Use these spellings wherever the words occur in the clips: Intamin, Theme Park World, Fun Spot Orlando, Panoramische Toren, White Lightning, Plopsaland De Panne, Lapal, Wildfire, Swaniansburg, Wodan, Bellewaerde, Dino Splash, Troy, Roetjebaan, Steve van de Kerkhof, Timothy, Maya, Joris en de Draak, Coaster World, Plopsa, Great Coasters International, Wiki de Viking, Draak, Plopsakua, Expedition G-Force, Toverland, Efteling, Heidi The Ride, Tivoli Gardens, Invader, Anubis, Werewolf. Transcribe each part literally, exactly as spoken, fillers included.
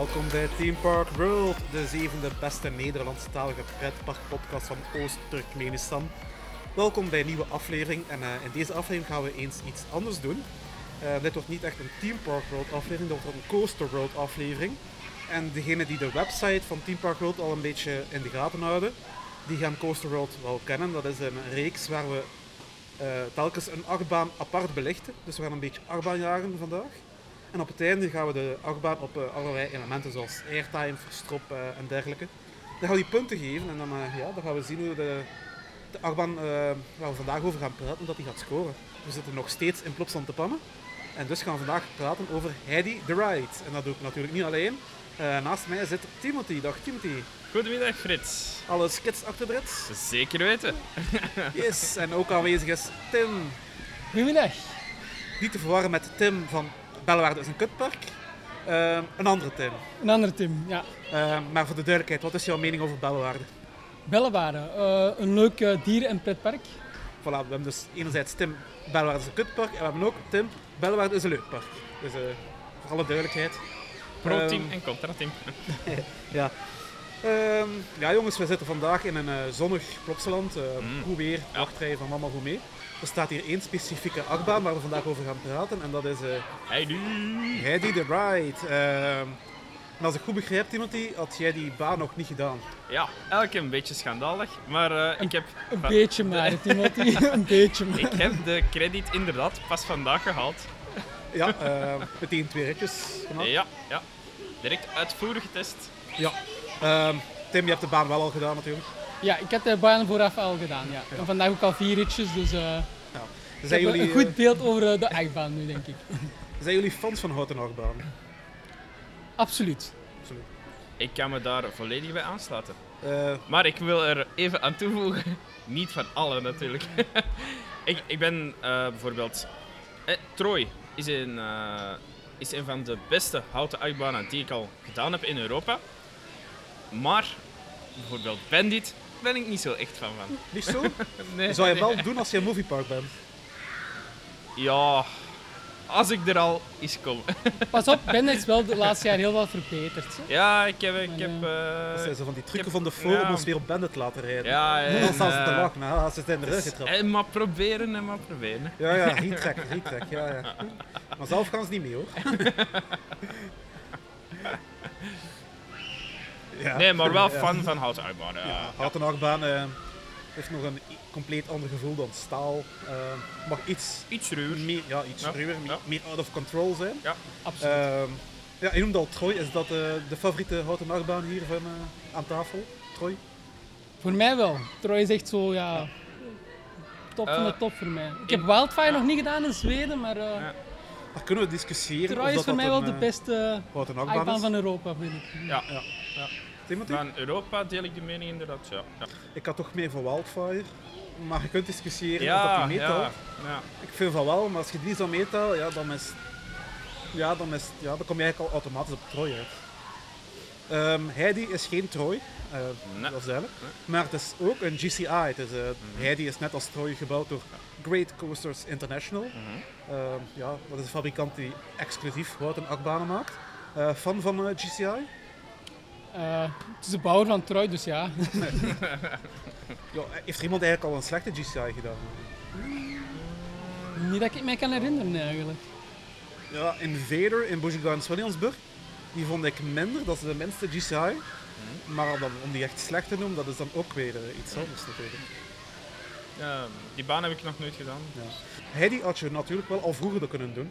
Welkom bij Theme Park World, de zevende beste Nederlandstalige pretparkpodcast van Oost-Turkmenistan. Welkom bij een nieuwe aflevering en uh, in deze aflevering gaan we eens iets anders doen. Uh, dit wordt niet echt een Theme Park World aflevering, dit wordt een Coaster World aflevering. En degenen die de website van Theme Park World al een beetje in de gaten houden, die gaan Coaster World wel kennen. Dat is een reeks waar we uh, telkens een achtbaan apart belichten, dus we gaan een beetje achtbaanjagen vandaag. En op het einde gaan we de achtbaan op uh, allerlei elementen zoals airtime, verstrop uh, en dergelijke. Dan gaan we die punten geven en dan, uh, ja, dan gaan we zien hoe de, de achtbaan uh, waar we vandaag over gaan praten, dat die gaat scoren. We zitten nog steeds in Plopsland De Panne en dus gaan we vandaag praten over Heidi The Ride. En dat doe ik natuurlijk niet alleen. Uh, naast mij zit Timothy. Dag Timothy. Goedemiddag Frits. Alle skits achter de rits? Zeker weten. Yes, en ook aanwezig is Tim. Goedemiddag. Niet te verwarren met Tim van Bellewaerde is een kutpark. Uh, een andere Tim. Een andere Tim, ja. Uh, maar voor de duidelijkheid, wat is jouw mening over Bellewaerde? Bellewaerde, uh, een leuk uh, dier- en pretpark. Voilà, we hebben dus enerzijds Tim, Bellewaerde is een kutpark. En we hebben ook Tim, Bellewaerde is een leuk park. Dus uh, voor alle duidelijkheid. Pro-team um, en contra-team. Ja. Um, ja jongens, we zitten vandaag in een uh, zonnig Plopsaland. Uh, mm. Goed weer, wachtrijen van mama goed mee. Er staat hier één specifieke achtbaan waar we vandaag over gaan praten en dat is uh, Heidi. Heidi The Ride. Uh, en als ik goed begrijp, Timothy, had jij die baan nog niet gedaan? Ja, elke een beetje schandalig, maar uh, ik heb... Een beetje maar, Timothy. Een beetje maar. Ik heb de credit inderdaad pas vandaag gehaald. Ja, uh, meteen twee ritjes. Ja, ja, direct uitvoerig getest. Ja. Uh, Tim, je hebt de baan wel al gedaan natuurlijk. Ja, ik heb de baan vooraf al gedaan, ja. En vandaag ook al vier ritjes, dus uh, ja. Zijn jullie, een goed beeld over de achtbaan nu, denk ik. Zijn jullie fans van houten achtbaan? Absoluut. Absoluut. Ik kan me daar volledig bij aansluiten. Uh, maar ik wil er even aan toevoegen, niet van allen natuurlijk. ik, ik ben uh, bijvoorbeeld... Eh, Troy is een, uh, is een van de beste houten achtbanen die ik al gedaan heb in Europa. Maar bijvoorbeeld Bandit... ben ik niet zo echt van van. Niet zo? Nee, zou je wel nee. doen als je een moviepark bent? Ja, als ik er al eens kom. Pas op, Bandit is wel de laatste jaar heel wat verbeterd. Hè? Ja, ik heb... Ik heb uh, dat zijn zo van die trucken heb, van de forum ja. om ons weer op Bandit te laten rijden. Ja, en, dan staan ze te lachen, hè, als ze zijn in de rug getrapt. En maar proberen en maar proberen. Ja, ja, retrack, retrack, ja, ja. Maar zelf gaan ze niet mee, hoor. Ja, nee, maar wel fan ja. van houten achtbaan. Uh, ja, houten achtbaan uh, heeft nog een compleet ander gevoel dan staal. Uh, mag iets... Iets ruwer. Mee, ja, iets ja. ruwer, ja. meer out of control zijn. Ja, absoluut. Uh, ja, je noemde al Troy. Is dat uh, de favoriete houten achtbaan hier van, uh, aan tafel? Troy? Voor mij wel. Troy is echt zo, ja... ja. Top uh, van de top voor mij. Ik in, heb Wildfire ja. nog niet gedaan in Zweden, maar... Uh, ja. Daar kunnen we discussiëren. Troy is dat voor dat mij wel een, de beste houten achtbaan van Europa, vind ik. Ja, ja. ja. Van Europa deel ik de mening inderdaad, ja. ja. Ik had toch meer van Wildfire, maar je kunt discussiëren ja, of dat je meetaalt. Ja, ja. Ik vind van wel, maar als je die zou meetaalt, ja, dan, is, ja, dan, is, ja, dan kom je eigenlijk al automatisch op Troy uit. Um, Heidi is geen Troy, uh, nee. dat is duidelijk, nee. maar het is ook een G C I. Het is, uh, mm-hmm. Heidi is net als Troy gebouwd door Great Coasters International. Mm-hmm. Uh, ja, dat is een fabrikant die exclusief houten achtbanen maakt. Uh, fan van uh, G C I? Uh, het is de bouwer van Troy, dus ja. Nee. Yo, heeft er iemand eigenlijk al een slechte G C I gedaan? Niet dat ik mij kan herinneren, nee, eigenlijk. Ja, Invader in Bojiga en Swaniansburg, die vond ik minder, dat is de minste G C I. Maar dan, om die echt slecht te noemen, dat is dan ook weer uh, iets anders natuurlijk. Ja, die baan heb ik nog nooit gedaan. Ja. Heidi had je natuurlijk wel al vroeger kunnen doen.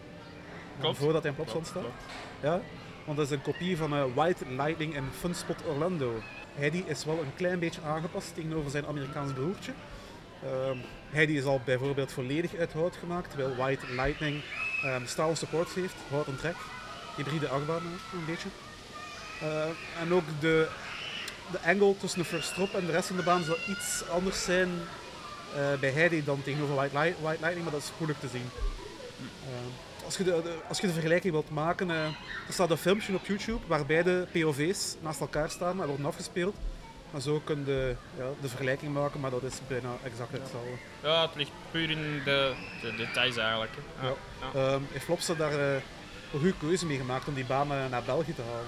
Klopt. Voordat hij in Plopsland staat. Ja. Want dat is een kopie van uh, White Lightning en Fun Spot Orlando. Heidi is wel een klein beetje aangepast tegenover zijn Amerikaans broertje. Um, Heidi is al bijvoorbeeld volledig uit hout gemaakt, terwijl White Lightning um, staal supports heeft, hout en trek. Hybride achtbaan een beetje. Uh, en ook de, de angle tussen de verstrop en de rest van de baan zal iets anders zijn uh, bij Heidi dan tegenover White, Light, White Lightning, maar dat is moeilijk te zien. Um, Als je, de, de, als je de vergelijking wilt maken, uh, er staat een filmpje op YouTube waarbij de P O V's naast elkaar staan en worden afgespeeld. En zo kun je ja, de vergelijking maken, maar dat is bijna exact hetzelfde. Ja, ja het ligt puur in de, de details eigenlijk. Hè. Ja. Ja. Um, heeft Plopsa daar uh, een goede keuze mee gemaakt om die baan naar België te halen?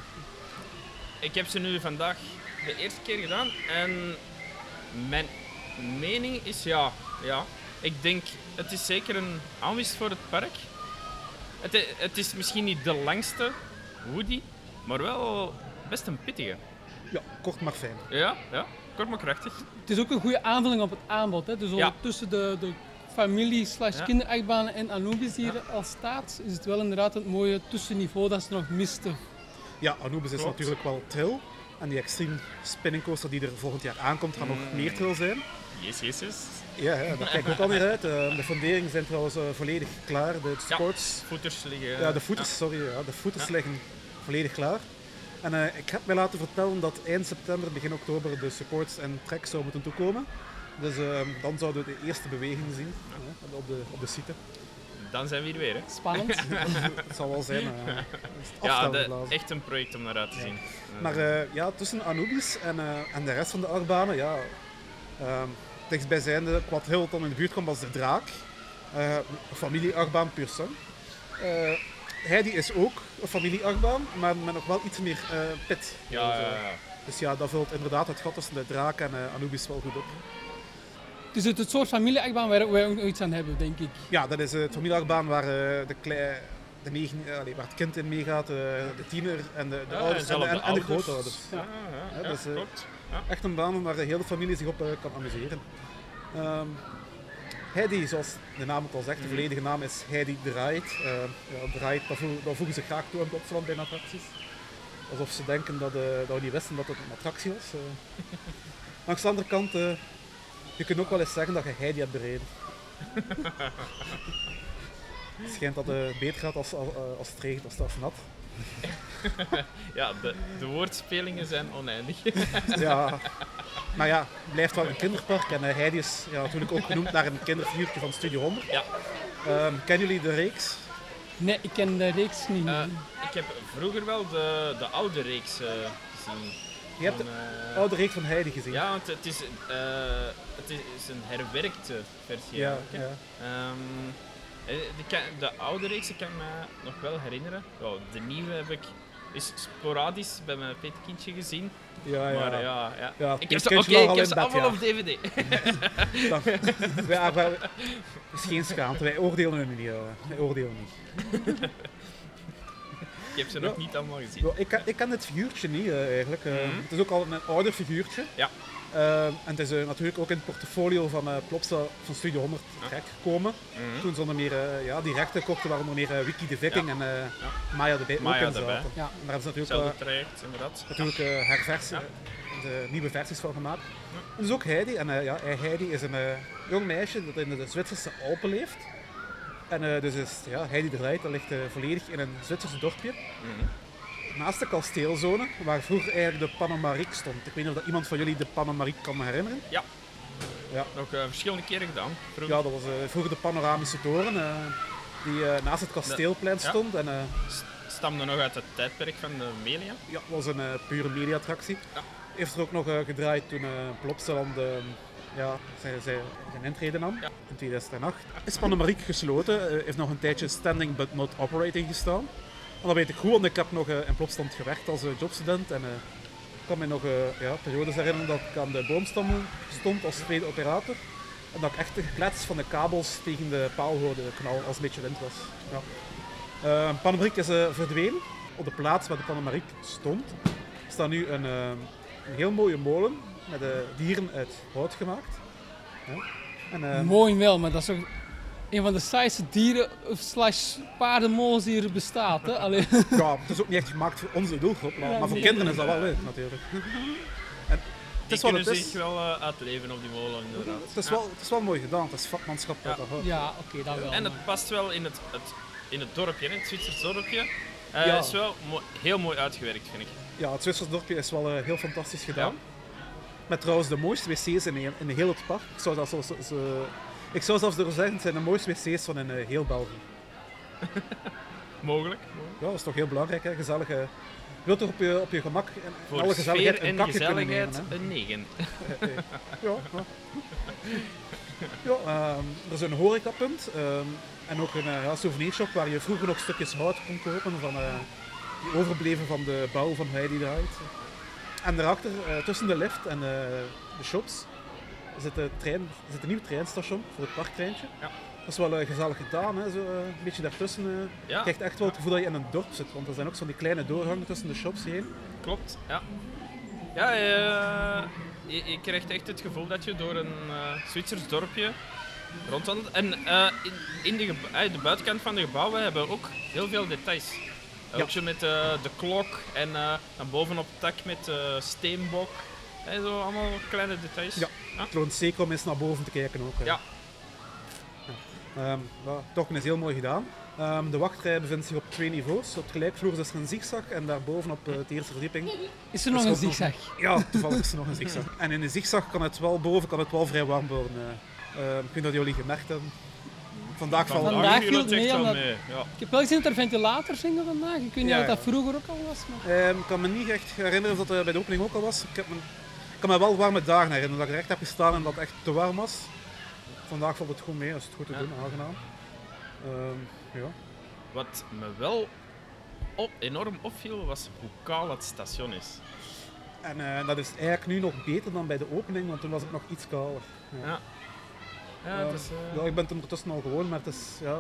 Ik heb ze nu vandaag de eerste keer gedaan en mijn mening is ja. ja. Ik denk, het is zeker een aanwinst voor het park. Het, het is misschien niet de langste Woody, maar wel best een pittige. Ja, kort maar fijn. Ja, ja, kort maar krachtig. Het is ook een goede aanvulling op het aanbod. Hè? Dus ja. tussen de, de familie slash ja. kinderachtbanen en Anubis hier ja. al staat, is het wel inderdaad het mooie tussenniveau dat ze nog misten. Ja, Anubis is Klopt. natuurlijk wel trill. En die extreme spinning coaster die er volgend jaar aankomt, gaat mm. nog meer trill zijn. Yes, yes, yes. Ja, ja, dat kijkt ook alweer uit. De funderingen zijn trouwens volledig klaar. De supports. Ja, voeters liggen. Ja, de voeters, ja. sorry. Ja, de voeters ja. liggen volledig klaar. En uh, ik heb mij laten vertellen dat eind september, begin oktober de supports en tracks zou moeten toekomen. Dus uh, dan zouden we de eerste beweging zien ja. uh, op, de, op de site. Dan zijn we hier weer. Hè? Spannend. Het zal wel zijn. Uh, ja, de, echt een project om naar uit te zien. Ja. Maar uh, ja, tussen Anubis en, uh, en de rest van de achtbanen, ja, uh, dichtstbijzijnde, Quad Hilton in de buurt komt als de Draak. Uh, familie-achtbaan puur sang. Uh, Heidi is ook een familie-achtbaan, maar met nog wel iets meer uh, pit. Ja, dus, uh, ja, ja. dus ja, dat vult inderdaad het gat tussen de Draak en uh, Anubis wel goed op. Dus het is het soort familie-achtbaan waar wij ook nog iets aan hebben, denk ik. Ja, dat is het familie-achtbaan waar, uh, de klei, de negen, uh, waar het kind in meegaat, uh, de tiener en de, de ja, ouders en, en, en, de, en de grootouders. Ja, ja, ja, ja, dat is uh, ja. echt een baan waar de hele familie zich op uh, kan amuseren. Um, Heidi, zoals de naam ook al zegt, de volledige naam is Heidi The Ride. Uh, ja, The Ride, dat, vo- dat voegen ze graag toe aan Plopsaland bij attracties. Alsof ze denken dat, uh, dat we niet wisten dat het een attractie was. Uh. Langs de andere kant, uh, je kunt ook wel eens zeggen dat je Heidi hebt bereden. Het schijnt dat het uh, beter gaat als, als, als het regent, als het afnat. Ja, de, de woordspelingen zijn oneindig. Ja. Maar ja, het blijft wel een kinderpark en uh, Heidi is ja, natuurlijk ook genoemd naar een kinderfiguurtje van Studio honderd. Ja. Um, kennen jullie de reeks? Nee, ik ken de reeks niet. Uh, ik heb vroeger wel de, de oude reeks uh, gezien. Je hebt de uh, oude reeks van Heidi gezien? Ja, want het is, uh, het is een herwerkte versie. Ja, ja. Um, de, de oude reeks, ik kan me nog wel herinneren. Oh, de nieuwe heb ik... is sporadisch bij mijn petekindje gezien. Ja, ja. Maar ja, ja. ja ik heb ze, okay, ik heb ze bed, allemaal ja. op D V D. Dan, wij, wij, is geen schaamte, wij oordelen nu niet. Uh, wij oordelen niet. Ik heb ze ja. nog niet allemaal gezien. Ja, ik, ik ken dit figuurtje niet uh, eigenlijk. Uh, mm-hmm. Het is ook al een ouder figuurtje. Ja. Uh, en het is uh, natuurlijk ook in het portfolio van uh, Plopsa van Studio honderd terechtgekomen. Ja. Mm-hmm. Toen ze onder meer uh, ja, die rechten kochten, waar onder meer uh, Wiki de Viking ja. en uh, ja. Maya de Bij Maya ook in zaten. Ja. En daar hebben ze natuurlijk, uh, traject, natuurlijk uh, haar versie, ja. de nieuwe versies van gemaakt. Ja. En dus ook Heidi. En uh, ja, Heidi is een uh, jong meisje dat in de Zwitserse Alpen leeft. En uh, dus is ja, Heidi de Ride, dat ligt uh, volledig in een Zwitserse dorpje. Mm-hmm. Naast de kasteelzone, waar vroeger eigenlijk de Panamarik stond. Ik weet niet of iemand van jullie de Panamarik kan herinneren. Ja. ja. Nog uh, verschillende keren gedaan. Vroeger. Ja, dat was uh, vroeger de Panoramische Toren, uh, die uh, naast het kasteelplein de, stond. Ja. En, uh, stamde nog uit het tijdperk van de media. Ja, dat was een uh, pure media-attractie. Ja. Heeft er ook nog uh, gedraaid toen uh, Plopsaland uh, ja, zij, zij zijn intrede nam, ja. in tweeduizend acht. Is Panamarik gesloten, uh, heeft nog een tijdje standing but not operating gestaan. En dat weet ik goed, want ik heb nog uh, in Plopsland gewerkt als uh, jobstudent. En uh, ik kan me nog uh, ja, periodes herinneren dat ik aan de boomstam stond als tweede operator. En dat ik echt de geklets van de kabels tegen de paal hoorde knallen als het een beetje wind was. Ja. Uh, Panamarik is uh, verdwenen. Op de plaats waar de Panamarik stond staat nu een, uh, een heel mooie molen met uh, dieren uit hout gemaakt. Ja. En, uh, mooi wel, maar dat is ook... een van de saaiste dieren slash paardenmolens die er bestaat. Hè? Allee. Ja, het is ook niet echt gemaakt voor onze doelgroep, maar, ja, maar voor nee, kinderen is dat wel leuk natuurlijk. En het is die kunnen zich wel uh, uitleven op die molen inderdaad. Het is, ja. wel, het is wel mooi gedaan, het is vakmanschap ja. dat hoort. Ja, oké, okay, dat wel. En het past wel in het, het, in het dorpje, in het Zwitsers dorpje. Het uh, ja. is wel mo- heel mooi uitgewerkt, vind ik. Ja, het Zwitsers dorpje is wel uh, heel fantastisch gedaan. Ja. Met trouwens de mooiste wc's in, in heel het park. Ik zou dat zo... zo, zo Ik zou zelfs durven zeggen, het zijn de mooiste wc's van in uh, heel België. Mogelijk. Ja, dat is toch heel belangrijk, hè? Gezellig. Je wilt er op je, op je gemak en voor alle gezelligheid een kakje kunnen nemen. Voor een negen. Ja, ja. ja um, er is een horecapunt um, en ook een uh, souvenirshop waar je vroeger nog stukjes hout kon kopen van uh, die overbleven van de bouw van Heidi The Ride. En daarachter, uh, tussen de lift en uh, de shops, zit, de trein, zit een nieuw treinstation voor het parktreintje. Ja. Dat is wel uh, gezellig gedaan, hè? Zo, uh, een beetje daartussen. Uh, ja. Je krijgt echt wel het gevoel dat je in een dorp zit, want er zijn ook zo'n kleine doorgangen tussen de shops heen. Klopt, ja. Ja, uh, je, je krijgt echt het gevoel dat je door een uh, Zwitsers dorpje rondwandelt. En uh, in, in de, geba- uh, de buitenkant van de gebouwen hebben ook heel veel details. Uh, ja. Ook zo met uh, de klok en uh, dan bovenop het dak met uh, steenbok. En zo allemaal kleine details. Ja, huh? Het loont zeker om eens naar boven te kijken ook. Hè. Ja. Ja. Um, well, toch is heel mooi gedaan. Um, de wachtrij bevindt zich op twee niveaus. Op gelijkvloers is er een zigzag en daarboven op uh, de eerste verdieping... Is er nog een zigzag? Nog... Ja, toevallig is er nog een zigzag. En in de zigzag kan het wel boven, kan het wel vrij warm worden. Uh, uh, ik weet dat jullie gemerkt hebben. Vandaag valt Vandaag viel het mee. Omdat... mee ja. Ik heb wel gezien dat er ventilators hingen vandaag. Ik weet niet ja, of dat ja. vroeger ook al was. Maar... Um, ik kan me niet echt herinneren of dat bij de opening ook al was. Ik, heb me... ik kan me wel warme dagen herinneren. Dat ik er echt heb gestaan en dat het echt te warm was. Vandaag valt het goed mee. Dat is het goed te doen. Ja. Aangenaam. Um, ja. Wat me wel op, enorm opviel was hoe kaal het station is. En uh, dat is eigenlijk nu nog beter dan bij de opening, want toen was het nog iets kaler. Ja. Ja. Ja, uh, is, uh... ja, ik ben het ondertussen al gewoon, maar het is, ja,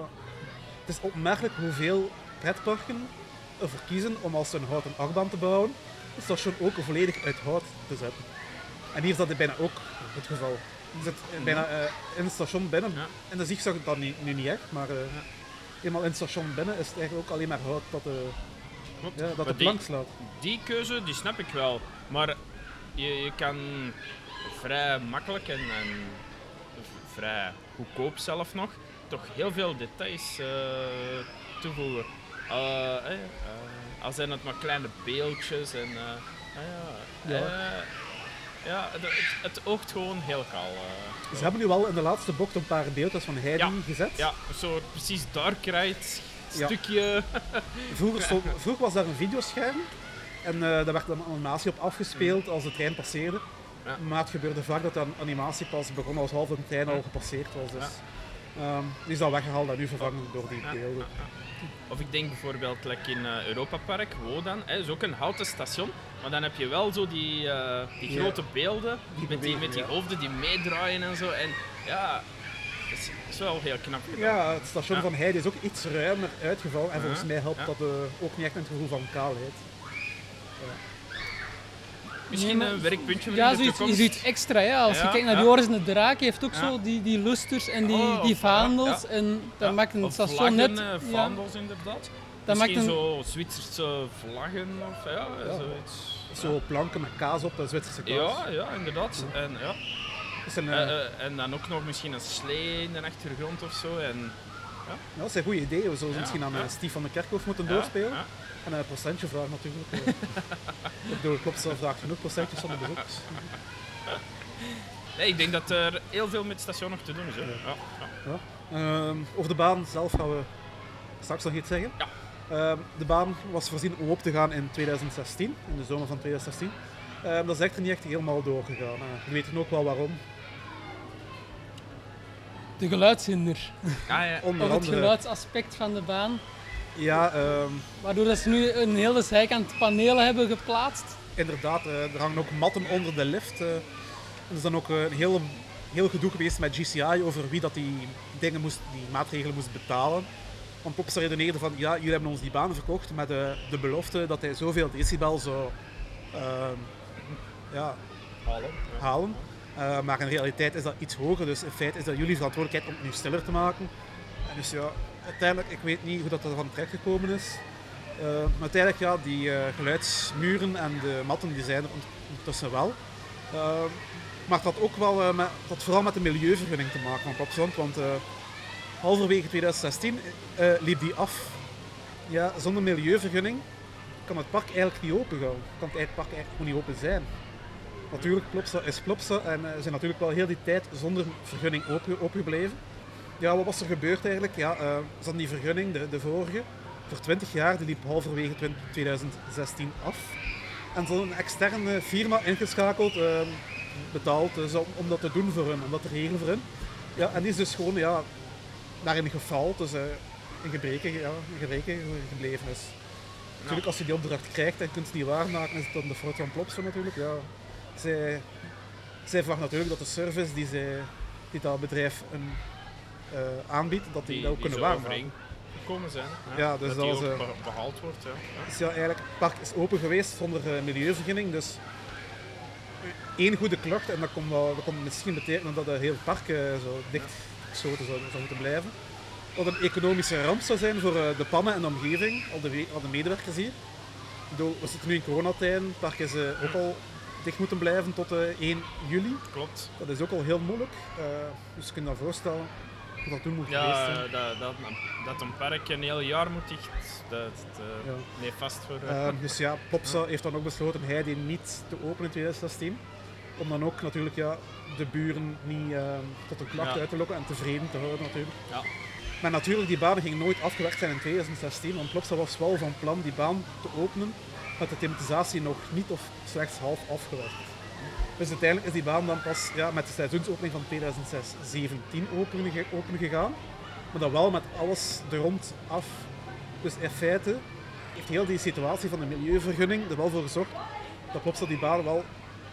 het is opmerkelijk hoeveel pretparken ervoor kiezen om als ze een houten achtbaan te bouwen, het station ook volledig uit hout te zetten. En hier is dat bijna ook het geval. Je zit bijna uh, in het station binnen, ja. En dus ik zag het dan niet, nu niet echt, maar uh, ja. eenmaal in het station binnen is het eigenlijk ook alleen maar hout dat, uh, ja, dat de plank slaat. Die keuze die snap ik wel, maar je, je kan vrij makkelijk en... en... vrij goedkoop zelf nog, toch heel veel details uh, toevoegen. Uh, eh, uh, al zijn het maar kleine beeldjes en... Uh, uh, ja, uh, ja het, het oogt gewoon heel kaal. Uh, Ze hebben nu al in de laatste bocht een paar beeldjes van Heidi ja, gezet. Ja, een soort precies dark ride stukje. Ja. Vroeger, stond, vroeger was daar een videoscherm en uh, daar werd een animatie op afgespeeld als de trein passeerde. Ja. Maar het gebeurde vaak dat de animatie pas begon als half een trein al gepasseerd was. Dus ja. um, die is dan weggehaald en nu vervangen door die ja. beelden. Ja. Ja. Of ik denk bijvoorbeeld like in uh, Europa Park, Wodan, hè, is ook een houten station. Maar dan heb je wel zo die, uh, die grote ja. beelden die met, die, met die hoofden die meedraaien en zo. En ja, dat is, is wel heel knap gedaan. Ja, het station ja. van Heide is ook iets ruimer uitgevallen. En ja. volgens mij helpt ja. dat uh, ook niet echt met het gevoel van kaalheid. Ja. Misschien een werkpuntje ja, in de toekomst. Ja, zoiets extra. Ja. Als ja, je kijkt naar ja. Joris en de Draak, die heeft ook ja. zo die, die lusters en die, oh, die vaandels. Ja. En dat ja. maakt een of station vlaggen, net... Vlaggen, ja. vaandels inderdaad. Dat misschien maakt een... zo Zwitserse vlaggen of ja, ja. zoiets. Zo ja. planken met kaas op, de Zwitserse kaas. Ja, ja inderdaad. Ja. En, ja. Dus een, uh, uh, uh, en dan ook nog misschien een slee in de achtergrond of zo. En, ja. Ja, dat zijn goede ideeën. We zouden ja. misschien aan ja. Steve van de Kerkhof moeten ja. doorspelen. Ja. En een procentje vraag natuurlijk. Door Plopsa vraagt genoeg procentjes van de bezoekers. Nee, ik denk dat er heel veel met het station nog te doen is. Hè? Ja. Ja. Ja. Ja. Um, over de baan zelf gaan we straks nog iets zeggen. Ja. Um, de baan was voorzien om op te gaan in twintig zestien, in de zomer van twintig zestien. Um, dat is echt niet echt helemaal doorgegaan. Uh, we weten ook wel waarom. De geluidshinder. Ja, ja. Onder of het andere... geluidsaspect van de baan. Ja, um... waardoor dat ze nu een hele zijkant panelen hebben geplaatst. Inderdaad, er hangen ook matten onder de lift. Er is dan ook een heel, heel gedoe geweest met G C I over wie dat die, dingen moest, die maatregelen moest betalen. Want Plopsa redeneerde van, ja, jullie hebben ons die baan verkocht met de, de belofte dat hij zoveel decibel zou um, ja, halen. halen. Uh, maar in realiteit is dat iets hoger, dus in feite is dat jullie verantwoordelijkheid om het nu stiller te maken. En dus ja... Uiteindelijk, ik weet niet hoe dat er van terecht gekomen is. Uh, maar uiteindelijk, ja, die uh, geluidsmuren en de matten die zijn er ondertussen wel. Uh, maar dat had ook wel, uh, met, dat vooral met de milieuvergunning te maken van Plopsland. Want uh, halverwege twintig zestien uh, liep die af. Ja, zonder milieuvergunning kan het park eigenlijk niet open gaan. Kan het park eigenlijk gewoon niet open zijn. Natuurlijk, Plopsa is Plopsa en uh, zijn natuurlijk wel heel die tijd zonder vergunning open, opengebleven. Ja, wat was er gebeurd eigenlijk? Ja, uh, zat die vergunning, de, de vorige, voor twintig jaar, die liep halverwege twintig zestien af. En ze hadden een externe firma ingeschakeld, uh, betaald, dus om, om dat te doen voor hun, om dat te regelen voor hun. Ja, en die is dus gewoon ja, daarin gefaald, dus uh, in gebreken ja, gebleven is. Natuurlijk, als je die opdracht krijgt en kunt het niet waarmaken, is het dan de fout van Plopsa natuurlijk. Ja. Zij, zij verwacht natuurlijk dat de service die, zij, die dat bedrijf een, uh, aanbiedt, dat die, die dat ook die kunnen waarmaken. Komen zijn. Hè? Ja, dus dat, dat die ook uh, behaald wordt. Ja. Dus ja, eigenlijk, het park is open geweest zonder uh, milieuvergunning, dus één goede klacht en dat komt, wel, dat komt misschien betekenen dat het heel park uh, zo dichtgesloten ja. zou, zou moeten blijven. Wat een economische ramp zou zijn voor uh, de pannen en de omgeving, al de, al de medewerkers hier. Do, we zitten nu in coronatijden, het park is uh, ja. ook al dicht moeten blijven tot uh, één juli. Klopt. Dat is ook al heel moeilijk, uh, dus je kunt dat voorstellen. Dat moet ja, geweest, dat, dat, dat een park een heel jaar moet dicht. Dat, dat ja. Nee, vast voor... Uh, dus ja, Plopsa ja. heeft dan ook besloten Heidi niet te openen in twintig zestien. Om dan ook natuurlijk ja, de buren niet uh, tot een klacht ja. uit te lokken en tevreden te houden natuurlijk. Ja. Maar natuurlijk, die baan ging nooit afgewerkt zijn in twintig zestien. Want Plopsa was wel van plan die baan te openen, met de thematisatie nog niet of slechts half afgewerkt. Dus uiteindelijk is die baan dan pas ja, met de seizoensopening van twintig zeventien open, open gegaan. Maar dan wel met alles er rond af. Dus in feite heeft heel die situatie van de milieuvergunning er wel voor gezorgd dat Plopsa die baan wel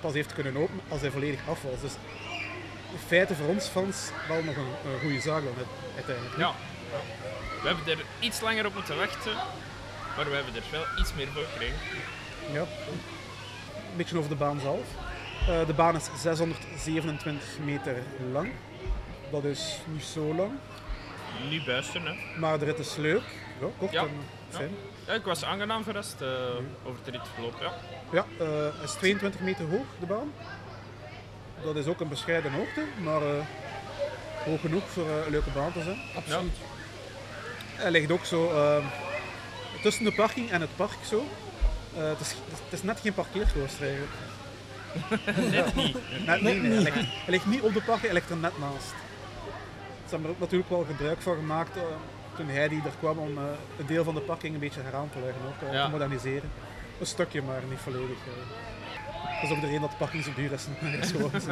pas heeft kunnen openen als hij volledig af was. Dus in feite voor ons fans wel nog een, een goede zaak dan uiteindelijk. Ja, we hebben er iets langer op moeten wachten, maar we hebben er wel iets meer voor gekregen. Ja, een beetje over de baan zelf. Uh, de baan is zeshonderdzevenentwintig meter lang. Dat is niet zo lang. Niet buisten, hè. Maar de rit is leuk. Ja, kort ja. en fijn. Ja. Ja, ik was aangenaam verrast uh, over de rit verloop, ja. Ja, het uh, is tweeëntwintig meter hoog, de baan. Dat is ook een bescheiden hoogte, maar uh, hoog genoeg voor uh, een leuke baan te zijn. Absoluut. Ja. Hij ligt ook zo uh, tussen de parking en het park zo. Uh, het, is, het is net geen parkeerklooster eigenlijk. Net niet. Net, nee, nee. Hij, ligt, hij ligt niet op de parking, hij ligt er net naast. Ze hebben er ook natuurlijk wel gebruik van gemaakt uh, toen Heidi er kwam om uh, een deel van de parking een beetje heraan te leggen, ook, uh, ja. te moderniseren. Een stukje maar, niet volledig. Uh. Dat is ook de reden dat de parking zo duur is, is gewoon te zien.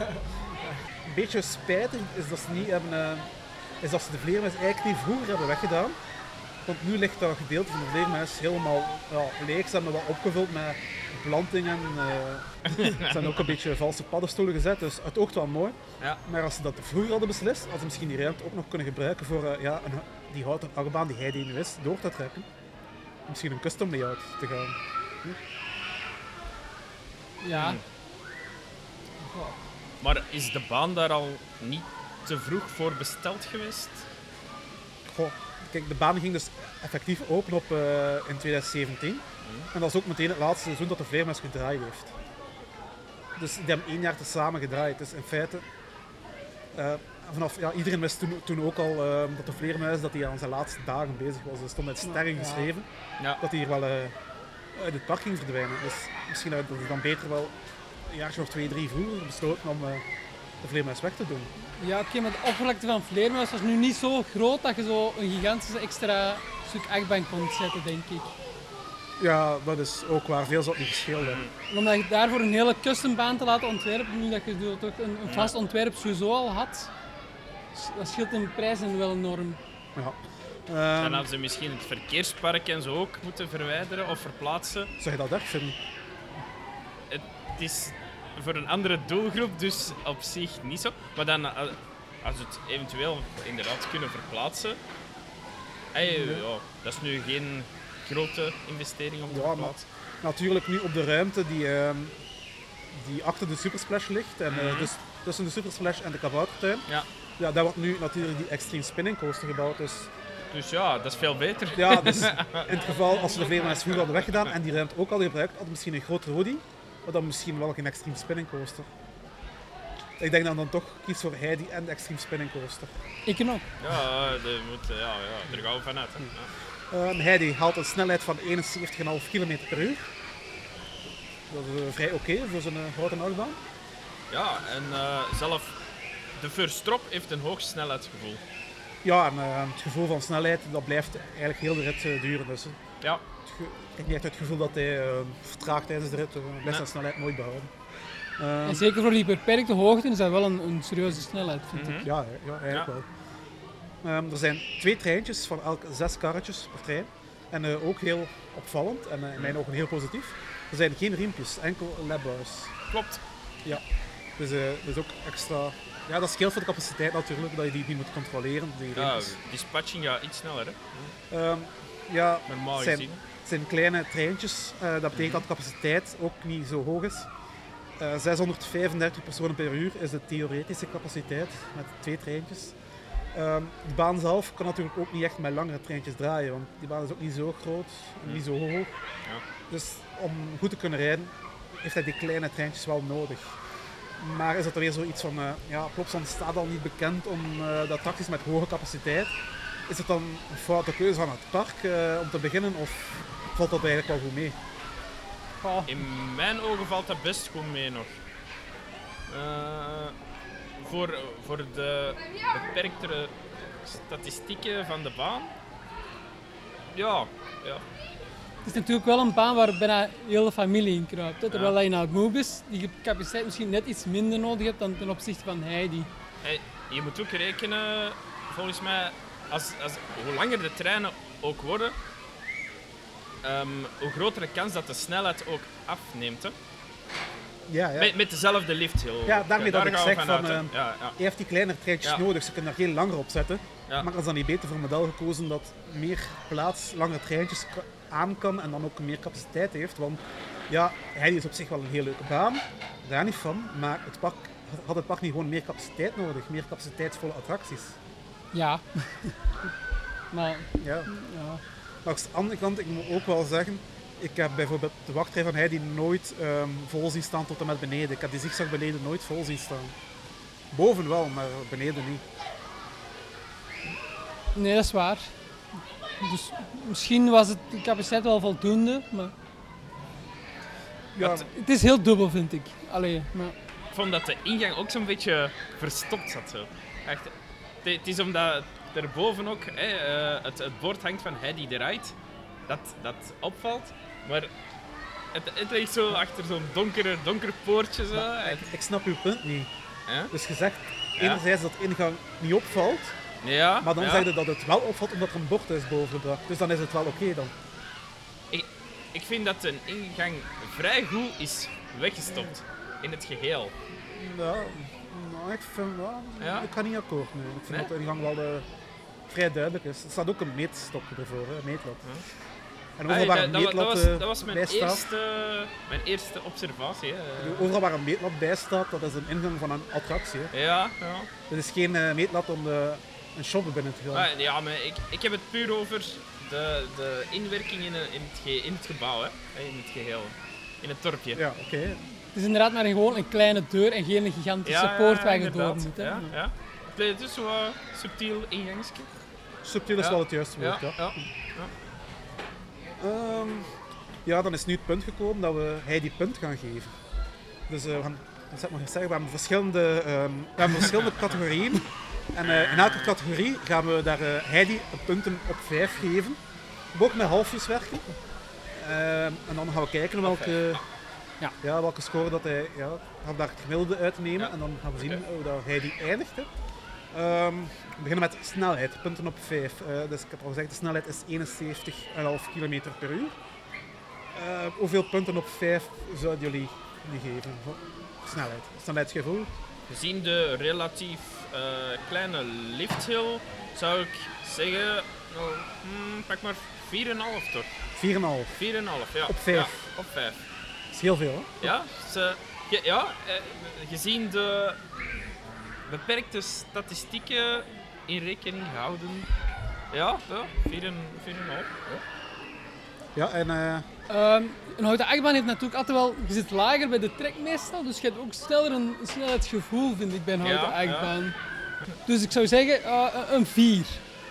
Een beetje spijtig is dat ze, niet hebben, uh, is dat ze de vleermuis eigenlijk niet vroeger hebben weggedaan. Want nu ligt dat gedeelte van de vleermuis helemaal ja, leeg. Ze hebben wat opgevuld met plantingen. Uh, er zijn ook een beetje valse paddenstoelen gezet, dus het oogt wel mooi. Ja. Maar als ze dat vroeger hadden beslist, hadden ze misschien die ruimte ook nog kunnen gebruiken voor uh, ja, een, die houten achtbaan die Heidi nu is, door te trekken. Misschien een custom layout te gaan. Hm? Ja. Hmm. Oh. Maar is de baan daar al niet te vroeg voor besteld geweest? Goh. Kijk, de baan ging dus effectief open op, uh, in twintig zeventien. Mm. En dat is ook meteen het laatste seizoen dat de vleermuis gedraaid heeft. Dus die hebben één jaar tezamen gedraaid. Dus in feite, uh, vanaf, ja, iedereen wist toen, toen ook al uh, dat de vleermuis dat hij aan zijn laatste dagen bezig was. Er stond met sterren geschreven ja. dat hij hier wel uh, uit het park ging verdwijnen. Dus misschien had hij dan beter wel een jaartje of twee, drie vroeger besloten om uh, de vleermuis weg te doen. Ja, oké, okay, maar de oppervlakte van vleermuis was nu niet zo groot dat je zo een gigantische extra stuk achtbaan kon zetten, denk ik. Ja, dat is ook waar. Veel zou het niet verschil hebben. Omdat je daarvoor een hele custombaan te laten ontwerpen, nu dat je toch een, een vast ontwerp sowieso al had, dat scheelt in de prijzen wel enorm. Ja. Um, en hadden ze misschien het verkeerspark en zo ook moeten verwijderen of verplaatsen. Zou je dat echt vinden? Het is... voor een andere doelgroep, dus op zich niet zo. Maar dan, als we het eventueel inderdaad kunnen verplaatsen... Hey, ja, dat is nu geen grote investering op de ja, plaats. Na, natuurlijk nu op de ruimte die, uh, die achter de Supersplash ligt. En, mm-hmm. uh, dus tussen de Supersplash en de kaboutertuin. Ja. Ja, daar wordt nu natuurlijk die Extreme Spinning Coaster gebouwd. Dus, dus ja, dat is veel beter. Ja, dus in het geval als we de vleermuis vroeger hadden weggedaan en die ruimte ook al gebruikt, hadden we misschien een grotere hoodie. Maar dan misschien wel geen Extreme Spinning Coaster. Ik denk dan, dan toch kies voor Heidi en de Extreme Spinning Coaster. Ik kan ook. Ja, de, moet, ja, ja, er gaan we vanuit. Ja. Um, Heidi haalt een snelheid van eenenzeventig komma vijf kilometer per uur. Dat is uh, vrij oké okay voor zo'n uh, grote achtbaan. Ja, en uh, zelf de Verstrop heeft een hoog snelheidsgevoel. Ja, en uh, het gevoel van snelheid dat blijft eigenlijk heel de rit uh, duren. Dus, uh. Ja. Ik heb niet echt het gevoel dat hij uh, vertraagt tijdens de rit. Uh, blijft nee. zijn snelheid nooit behouden. Uh, en zeker voor die beperkte hoogten is dat wel een, een serieuze snelheid, vind mm-hmm. ik. Ja, ja eigenlijk ja. wel. Um, er zijn twee treintjes van elk zes karretjes per trein. En uh, ook heel opvallend en uh, in mijn ogen heel positief. Er zijn geen riempjes, enkel labbars. Klopt. Ja. Dus uh, dat is ook extra... Ja, dat scheelt voor de capaciteit natuurlijk, dat je die, die moet controleren. Die ja, dispatching gaat iets sneller, hè? Um, ja, normaal gezien. Zijn, het zijn kleine treintjes. Uh, dat betekent mm-hmm. dat de capaciteit ook niet zo hoog is. Uh, zeshonderdvijfendertig personen per uur is de theoretische capaciteit met twee treintjes. Um, de baan zelf kan natuurlijk ook niet echt met langere treintjes draaien, want die baan is ook niet zo groot en niet zo hoog. Ja. Dus om goed te kunnen rijden, heeft hij die kleine treintjes wel nodig. Maar is dat er weer zoiets van, uh, ja, Plopsland staat al niet bekend om uh, de attracties met hoge capaciteit. Is het dan een foute keuze van het park uh, om te beginnen, of valt dat eigenlijk wel goed mee? Oh. In mijn ogen valt dat best goed mee nog. Uh, voor, voor de beperktere statistieken van de baan? Ja, ja. Het is natuurlijk wel een baan waar bijna heel de familie in kruipt. Hè? Terwijl ja. je naar Anubis die capaciteit misschien net iets minder nodig hebt dan ten opzichte van Heidi. Hey, je moet ook rekenen, volgens mij, als, als, hoe langer de treinen ook worden, um, hoe grotere kans dat de snelheid ook afneemt. Hè? Ja, ja. Met, met dezelfde lift. Heel ja, daarmee daar dat ik zeg, van, van, uh, ja, ja. je hebt die kleine treintjes ja. nodig, ze kunnen daar geen langer op zetten. Ja. Maar is dan niet beter voor een model gekozen dat meer plaats, langere treintjes aan kan en dan ook meer capaciteit heeft? Want ja, Heidi is op zich wel een heel leuke baan, daar niet van, maar het park, had het park niet gewoon meer capaciteit nodig, meer capaciteitsvolle attracties? Ja. maar... Ja. ja. Maar aan de andere kant, ik moet ook wel zeggen, ik heb bijvoorbeeld de wachtrij van Heidi nooit um, vol zien staan tot en met beneden. Ik heb die zigzag beneden nooit vol zien staan. Boven wel, maar beneden niet. Nee, dat is waar. Dus misschien was het de capaciteit wel voldoende, maar... Ja. Het, het is heel dubbel, vind ik. Allee, maar... Ik vond dat de ingang ook zo'n beetje verstopt zat. Zo. Echt, het, het is omdat daarboven ook hè, uh, het, het bord hangt van Heidi The Ride, dat, dat opvalt, maar het, het ligt zo achter zo'n donkere, donker poortje. Zo. Maar, ik, ik snap uw punt niet. Eh? Dus gezegd, enerzijds ja. dat de ingang niet opvalt, ja, maar dan ja. zeiden dat het wel opvalt omdat er een bord is bovengebracht. Dus dan is het wel oké okay dan. Ik, ik vind dat de ingang vrij goed is weggestopt in het geheel. Ja, nou, ik vind wel. Ja? Ik ga niet akkoord nu. Ik vind nee? dat de ingang wel uh, vrij duidelijk is. Er staat ook een meetstopje ervoor, hè, een meetlat. Ja. En overal waar een meetlat bij staat. Dat was mijn, eerste, mijn eerste observatie. Hè. Overal waar een meetlat bij staat, dat is een ingang van een attractie. Hè. Ja, ja. Het is geen uh, meetlat om de. Een shop binnen te gaan. Ah, ja, maar ik, ik heb het puur over de, de inwerking in, in, het ge, in het gebouw, hè? In het geheel. In het dorpje. Ja, oké. Okay. Het is inderdaad maar gewoon een kleine deur en geen gigantische ja, poort waar je door moet. Ja, ja. Het is zo'n uh, subtiel ingangskje. Subtiel is ja. wel het juiste woord, ja. Ja, ja. Ja. Um, ja, dan is nu het punt gekomen dat we Heidi punt gaan geven. Dus uh, we gaan, dat zou ik maar zeggen, we hebben verschillende, um, we hebben verschillende categorieën. En uh, in elke categorie gaan we daar uh, Heidi punten op vijf geven. We gaan ook met halfjes werken. Uh, en dan gaan we kijken welke, ja. Ja, welke score dat hij... Ja, gaan we daar het gemiddelde uitnemen. Ja. En dan gaan we zien okay. hoe dat Heidi eindigt. Hè. Um, we beginnen met snelheid. Punten op vijf. Uh, dus ik heb al gezegd, de snelheid is eenenzeventig komma vijf kilometer per uur. Uh, hoeveel punten op vijf zouden jullie die geven? Snelheid. Snelheidsgevoel. Gezien de relatief... Uh, kleine lifthill zou ik zeggen, oh, hmm, pak maar vier komma vijf toch? vier komma vijf? vier komma vijf, ja. Op vijf? Ja, op vijf. Dat is heel veel, hè? Ja, dus, uh, ge- ja uh, gezien de beperkte statistieken in rekening houden, ja, vier komma vijf. Ja. Ja, en... Uh... Um, een houten achtbaan heeft natuurlijk altijd wel... Je zit lager bij de trek meestal, dus je hebt ook sneller een snelheidsgevoel, vind ik, bij een houten ja, achtbaan. Ja. Dus ik zou zeggen, uh, een vier.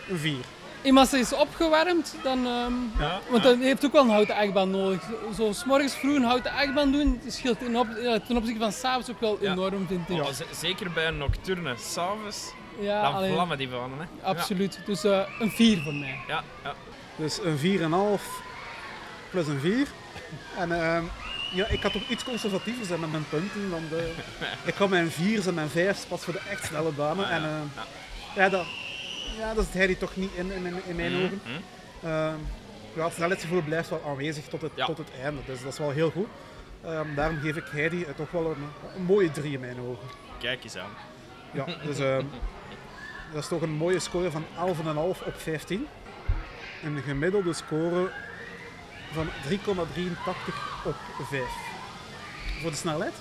Een vier. En als ze is opgewarmd, dan... Um, ja, want ja. dan heeft ook wel een houten achtbaan nodig. Zo 's morgens vroeg een houten achtbaan doen, scheelt in op, ten opzichte van s'avonds ook wel ja. enorm, vind ik. Ja, z- zeker bij een nocturne. S'avonds, ja, dan alleen, vlammen die banen, hè. Absoluut. Ja. Dus uh, een vier voor mij. Ja, ja. Dus een vier komma vijf... plus een vier. En uh, ja, ik had ook iets conservatiever zijn met mijn punten, want uh, ik had mijn viers en mijn vijfs pas voor de echt snelle banen. En, uh, ja. Ja, dat, ja, dat zit Heidi toch niet in, in, in mijn mm-hmm. ogen. Uh, ja, het snelheidsgevoel blijft wel aanwezig tot het, ja. tot het einde. Dus dat is wel heel goed. Um, daarom geef ik Heidi toch wel een, een mooie drie in mijn ogen. Kijk eens aan. Ja, dus um, dat is toch een mooie score van elf komma vijf op vijftien. Een gemiddelde score van drie komma drieëntachtig op vijf. Voor de snelheid.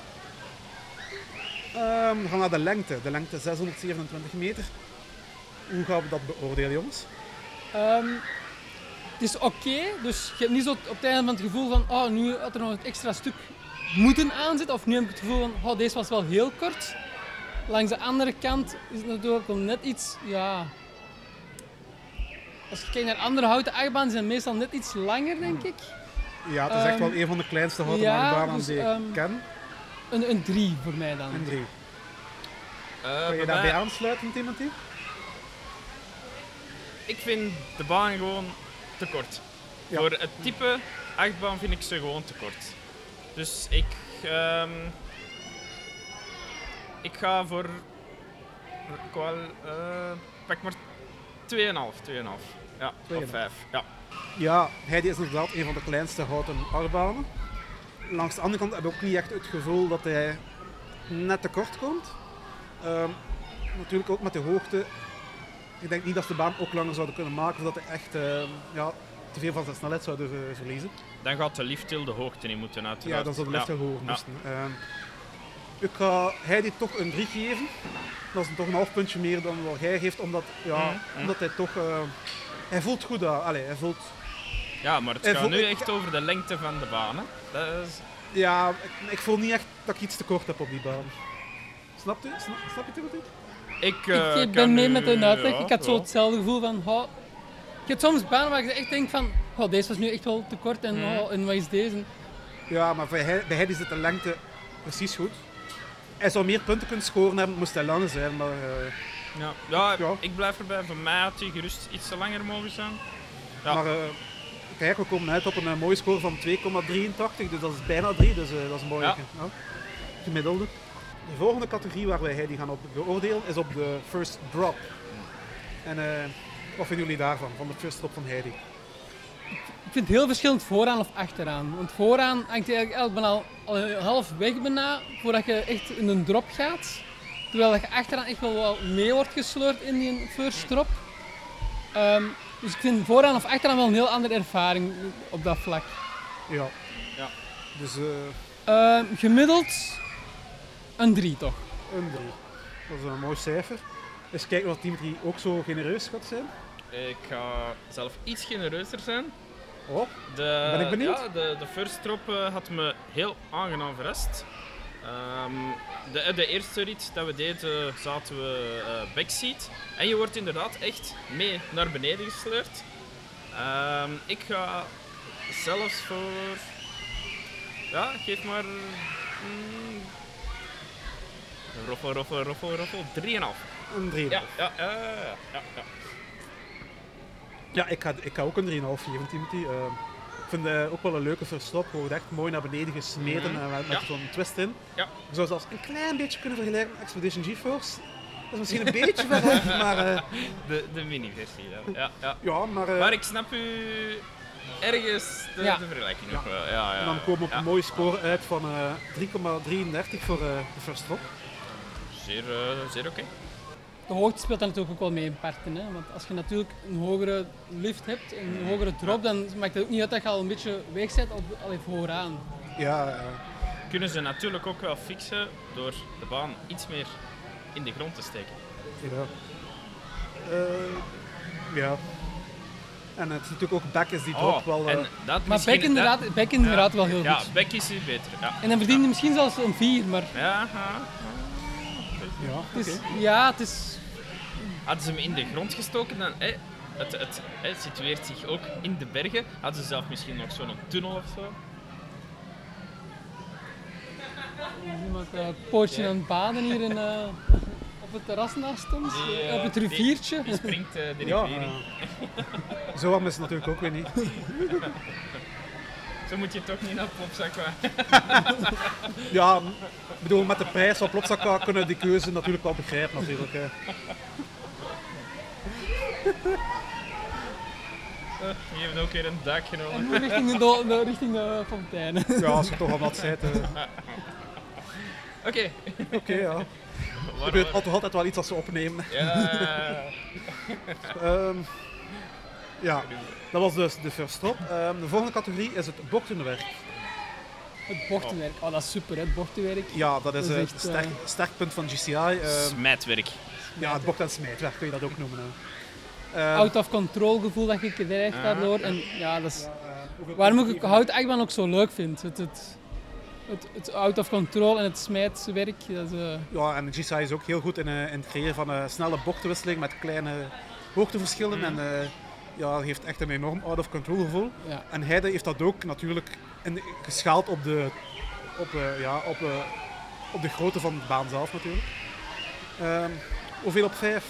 Um, we gaan naar de lengte. De lengte zeshonderdzevenentwintig meter. Hoe gaan we dat beoordelen, jongens? Um, het is oké, okay, dus je hebt niet zo op het einde van het gevoel van oh, nu had er nog een extra stuk moeten aanzitten. Of nu heb ik het gevoel van oh, deze was wel heel kort. Langs de andere kant is het natuurlijk wel net iets... Ja. Als je kijkt naar andere houten achtbanen, zijn meestal net iets langer, denk ik. Ja, het is um, echt wel een van de kleinste houten ja, achtbanen dus, die ik um, ken. Een drie voor mij dan. Een drie. Uh, Kun je daarbij mij... aansluiten, Timothy? Ik vind de baan gewoon te kort. Ja. Voor het type achtbaan vind ik ze gewoon te kort. Dus ik... Um, ik ga voor... Kwal, uh, pak maar twee komma vijf. Ja, twee komma vijf. Op vijf. Ja. Ja, Heidi is inderdaad een van de kleinste houten achtbanen. Langs de andere kant heb ik ook niet echt het gevoel dat hij net tekort komt. Um, natuurlijk ook met de hoogte. Ik denk niet dat ze de baan ook langer zouden kunnen maken, zodat hij echt uh, ja, te veel van zijn snelheid zouden ver- verliezen. Dan gaat de lifthill de hoogte niet moeten uiteraard. Ja, dan zou de lifthill ja. hoger moesten. Ja. Um, ik ga Heidi toch een drie geven. Dat is toch een half puntje meer dan wat hij geeft, omdat, ja, mm-hmm. omdat hij toch... Uh, hij voelt goed aan. Allee, hij voelt... Ja, maar het gaat nu echt over de lengte van de baan. Hè? Dat is... Ja, ik, ik voel niet echt dat ik iets tekort heb op die baan. Snapt u? Snap, snap je het? Ik, uh, ik ben mee u... met hun uitleg. Ja, ik had zo ja. hetzelfde gevoel van... Oh, ik heb soms banen waar ik echt denk van... Oh, deze was nu echt wel tekort en, mm. oh, en wat is deze? Ja, maar bij Heidi zit de lengte precies goed. Hij zou meer punten kunnen scoren hebben, moest hij langer zijn. Maar, uh, ja. Ja, ja, ik blijf erbij. Voor mij had hij gerust iets te langer mogen zijn. Ja. Maar, uh, kijk, we komen uit op een, een mooie score van twee komma drieëntachtig, dus dat is bijna drie, dus uh, dat is een mooie ja. Ja, gemiddelde. De volgende categorie waar wij Heidi gaan op beoordelen is op de first drop. En uh, wat vinden jullie daarvan, van de first drop van Heidi? Ik vind het heel verschillend vooraan of achteraan. Want vooraan hangt je eigenlijk al, al half weg bijna, voordat je echt in een drop gaat. Terwijl je achteraan echt wel, wel mee wordt gesleurd in die first drop. Um, Dus ik vind vooraan of achteraan wel een heel andere ervaring op dat vlak. Ja. ja. Dus... Uh... Uh, gemiddeld... een drie toch? Een drie. Dat is een mooi cijfer. Dus kijken of Timothy ook zo genereus gaat zijn. Ik ga zelf iets genereuzer zijn. Oh, de, ben ik benieuwd? Ja, de, de first drop uh, had me heel aangenaam verrast. Um, de, de eerste rit dat we deden, zaten we uh, backseat. En je wordt inderdaad echt mee naar beneden gesleurd. Um, ik ga zelfs voor... Ja, geef maar... Mm, roffel, roffel, roffel, roffel. drieënhalf. Een drieënhalf. Ja, ja, ja, ja, ja. Ja, ik ga, ik ga ook een drieënhalf geven, Timothy. Uh, ik vind het ook wel een leuke verstop. Je wordt echt mooi naar beneden gesmeten mm-hmm. en met ja. zo'n twist in. Ja. Je zou zelfs een klein beetje kunnen vergelijken met Expedition G-Force. Dat is misschien een beetje verhoogd, maar... Uh... De, de mini-versie dan. Ja, ja. ja maar... Uh... Maar ik snap u ergens de, ja. de vergelijking ja. nog wel. Ja, ja, en dan komen we op ja. een mooie score uit van uh, drie komma drieëndertig voor uh, de verstop. Zeer, uh, zeer oké. Okay. De hoogte speelt dan natuurlijk ook wel mee in parten. Hè? Want als je natuurlijk een hogere lift hebt, een hogere drop, dan maakt het ook niet uit dat je al een beetje weg bent, al even vooraan. Ja, ja. Kunnen ze natuurlijk ook wel fixen door de baan iets meer in de grond te steken. Ja. Uh, ja. En het is natuurlijk ook back is die drop oh, wel... Uh... Maar back inderdaad, dat... back inderdaad ja. wel heel ja, goed. Ja, back is hier beter. Ja. En dan verdien je ja. misschien zelfs een vier, maar... Ja, ja. Ja, het is, okay. ja, het is... Hadden ze hem in de grond gestoken, dan, hé, het, het, het situeert zich ook in de bergen. Hadden ze zelf misschien nog zo'n tunnel of zo? Er is iemand een pootje aan het baden hier in, uh, op het terras naast ons, die, uh, op het riviertje. Die, die springt uh, de rivier ja, in. Uh, zo was het natuurlijk ook weer niet. Dan moet je toch niet naar Plopsakua. Ja, bedoel, met de prijs van Plopsakua kunnen die keuze natuurlijk wel begrijpen. Natuurlijk, hè. Je hebt ook weer een duik genomen. En richting de, do- de, richting de fontein. Ja, als je toch al wat zet. Oké. Oké, ja. Ik weet altijd wel iets als ze opnemen. Ja. um, ja, dat was dus de first stop. Um, de volgende categorie is het bochtenwerk. Het bochtenwerk, oh, dat is super, hè? Het bochtenwerk. Ja, dat is, dat is echt, het sterk, uh, sterk punt van G C I. Uh, smijtwerk. Ja, het bocht- en smijtwerk kun je dat ook noemen. Uh, Out of control gevoel dat je krijgt uh, daardoor. En ja, dat is, ja, uh, waarom ik Hout Achtbaan ook zo leuk vind. Het, het, het, het out of control en het smijtwerk. Dat is, uh... ja, en G C I is ook heel goed in, uh, in het creëren van uh, snelle bochtenwisseling met kleine hoogteverschillen. Mm. En uh, ja, dat heeft echt een enorm out of control gevoel. Ja. En Heide heeft dat ook natuurlijk in, geschaald op de, op, uh, ja, op, uh, op de grootte van de baan zelf natuurlijk. Um, hoeveel op vijf?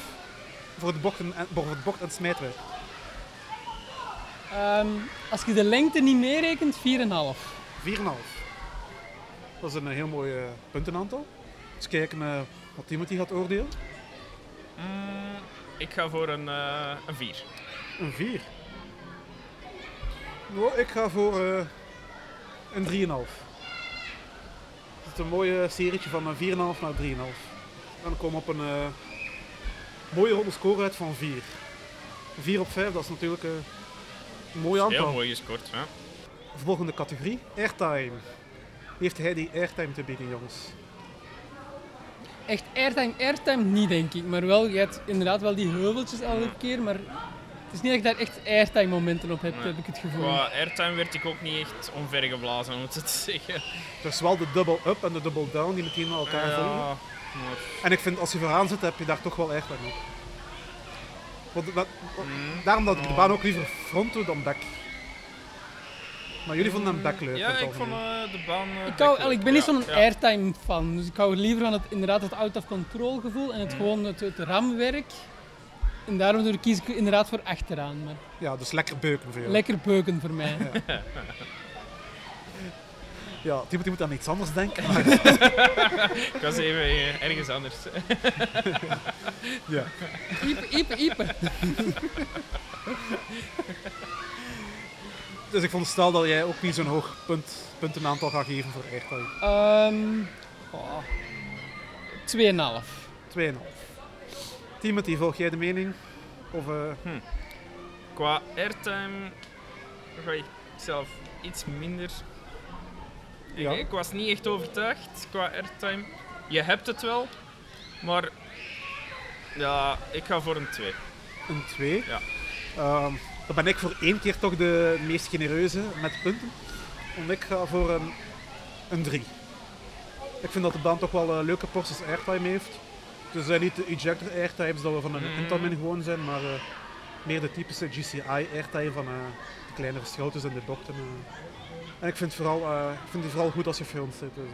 Voor het bocht en, voor het bocht en smijtwerk? Um, als je de lengte niet meerekent, vier komma vijf. vier komma vijf. Dat is een heel mooi uh, puntenaantal. Dus kijken uh, wat Timothy gaat oordelen. Mm, ik ga voor een uh, een vier. Een vier? Nou, ik ga voor uh, een drie komma vijf. Het is een mooie serietje van een vier komma vijf naar drie komma vijf. Dan komen we op een... Uh, mooie ronde score uit van vier. vier op vijf, dat is natuurlijk een mooi aantal. Heel mooi gescoord, hè. Volgende categorie, airtime. Heeft hij die airtime te bieden, jongens? Echt airtime, airtime niet, denk ik. Maar wel, je hebt inderdaad wel die heuveltjes elke keer, maar het is niet dat ik daar echt airtime momenten op heb, nee. Heb ik het gevoel. Qua airtime werd ik ook niet echt omvergeblazen, om het te zeggen. Dus wel de double up en de double down die meteen naar elkaar ja. Volgen. En ik vind, als je vooraan zit, heb je daar toch wel echt aan. Want, dat, mm. Daarom dat ik de baan ook liever front doe dan back. Maar jullie vonden hem back leuk. Ja, ik vond uh, de baan uh, ik, hou, ik ben niet ja. zo'n ja. airtime fan, dus ik hou liever van het, inderdaad, het out-of-control gevoel en het mm. gewoon het, het ramwerk. En daarom kies ik inderdaad voor achteraan. Maar... ja, dus lekker beuken voor jou. Lekker beuken voor mij. Ja. Ja, Timothy moet aan iets anders denken. Maar... ik was even uh, ergens anders. ja. Iepen, iepen, iepen. Dus ik vond stel dat jij ook niet zo'n hoog punt, puntenaantal gaat geven voor Airtime. Um, oh, twee komma vijf. twee komma vijf. Timothy, volg jij de mening? Of, uh... hm. Qua Airtime ga ik zelf iets minder... Ja. Ik, ik was niet echt overtuigd qua airtime. Je hebt het wel, maar ja, ik ga voor een twee. Een twee? Ja. Um, dan ben ik voor één keer toch de meest genereuze met punten. En ik ga voor een, een drie. Ik vind dat de baan toch wel uh, leuke porties airtime heeft. Dus zijn uh, niet de ejector airtimes dat we van een mm. Intamin gewoon zijn, maar uh, meer de typische G C I airtime van uh, de kleine verschiltjes en de bochten. Uh. En ik vind, vooral, uh, ik vind die vooral goed als je filmt zit. Dus,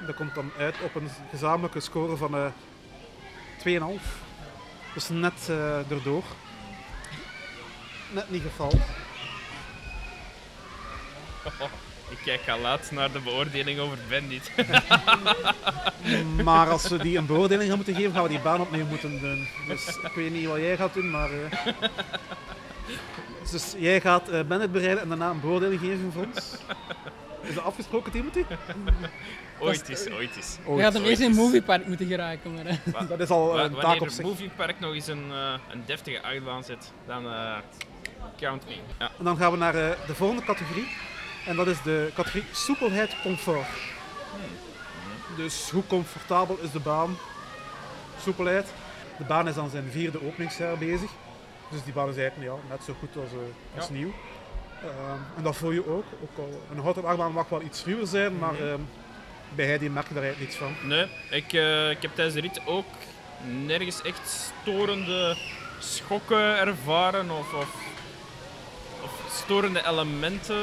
uh, dat komt dan uit op een gezamenlijke score van uh, twee komma vijf. Dus net uh, erdoor. Net niet gefaald. Oh, ik kijk al laat naar de beoordeling over Bandit. Maar als we die een beoordeling gaan moeten geven, gaan we die baan opnieuw moeten doen. Dus ik weet niet wat jij gaat doen, maar... Uh... Dus jij gaat uh, Bandit bereiden en daarna een beoordeling geven voor ons. Is dat afgesproken, Timothy? Ooit is, ooit is. We hadden eerst in een moviepark moeten geraken. Maar, Wa- dat is al Wa- een taak op zich. Wanneer een moviepark nog eens een, uh, een deftige achtbaan zit, dan uh, count me. Ja. En dan gaan we naar uh, de volgende categorie. En dat is de categorie soepelheid comfort. Hmm. Dus hoe comfortabel is de baan? Soepelheid. De baan is aan zijn vierde openingsjaar bezig. Dus die baan is eigenlijk ja, net zo goed als, uh, als ja. nieuw. Um, en dat voel je ook. Ook al, een houten achtbaan mag wel iets ruwer zijn, maar nee. um, bij Heidi merk je daar eigenlijk niks van. Nee, ik, uh, ik heb tijdens de rit ook nergens echt storende schokken ervaren of, of, of storende elementen.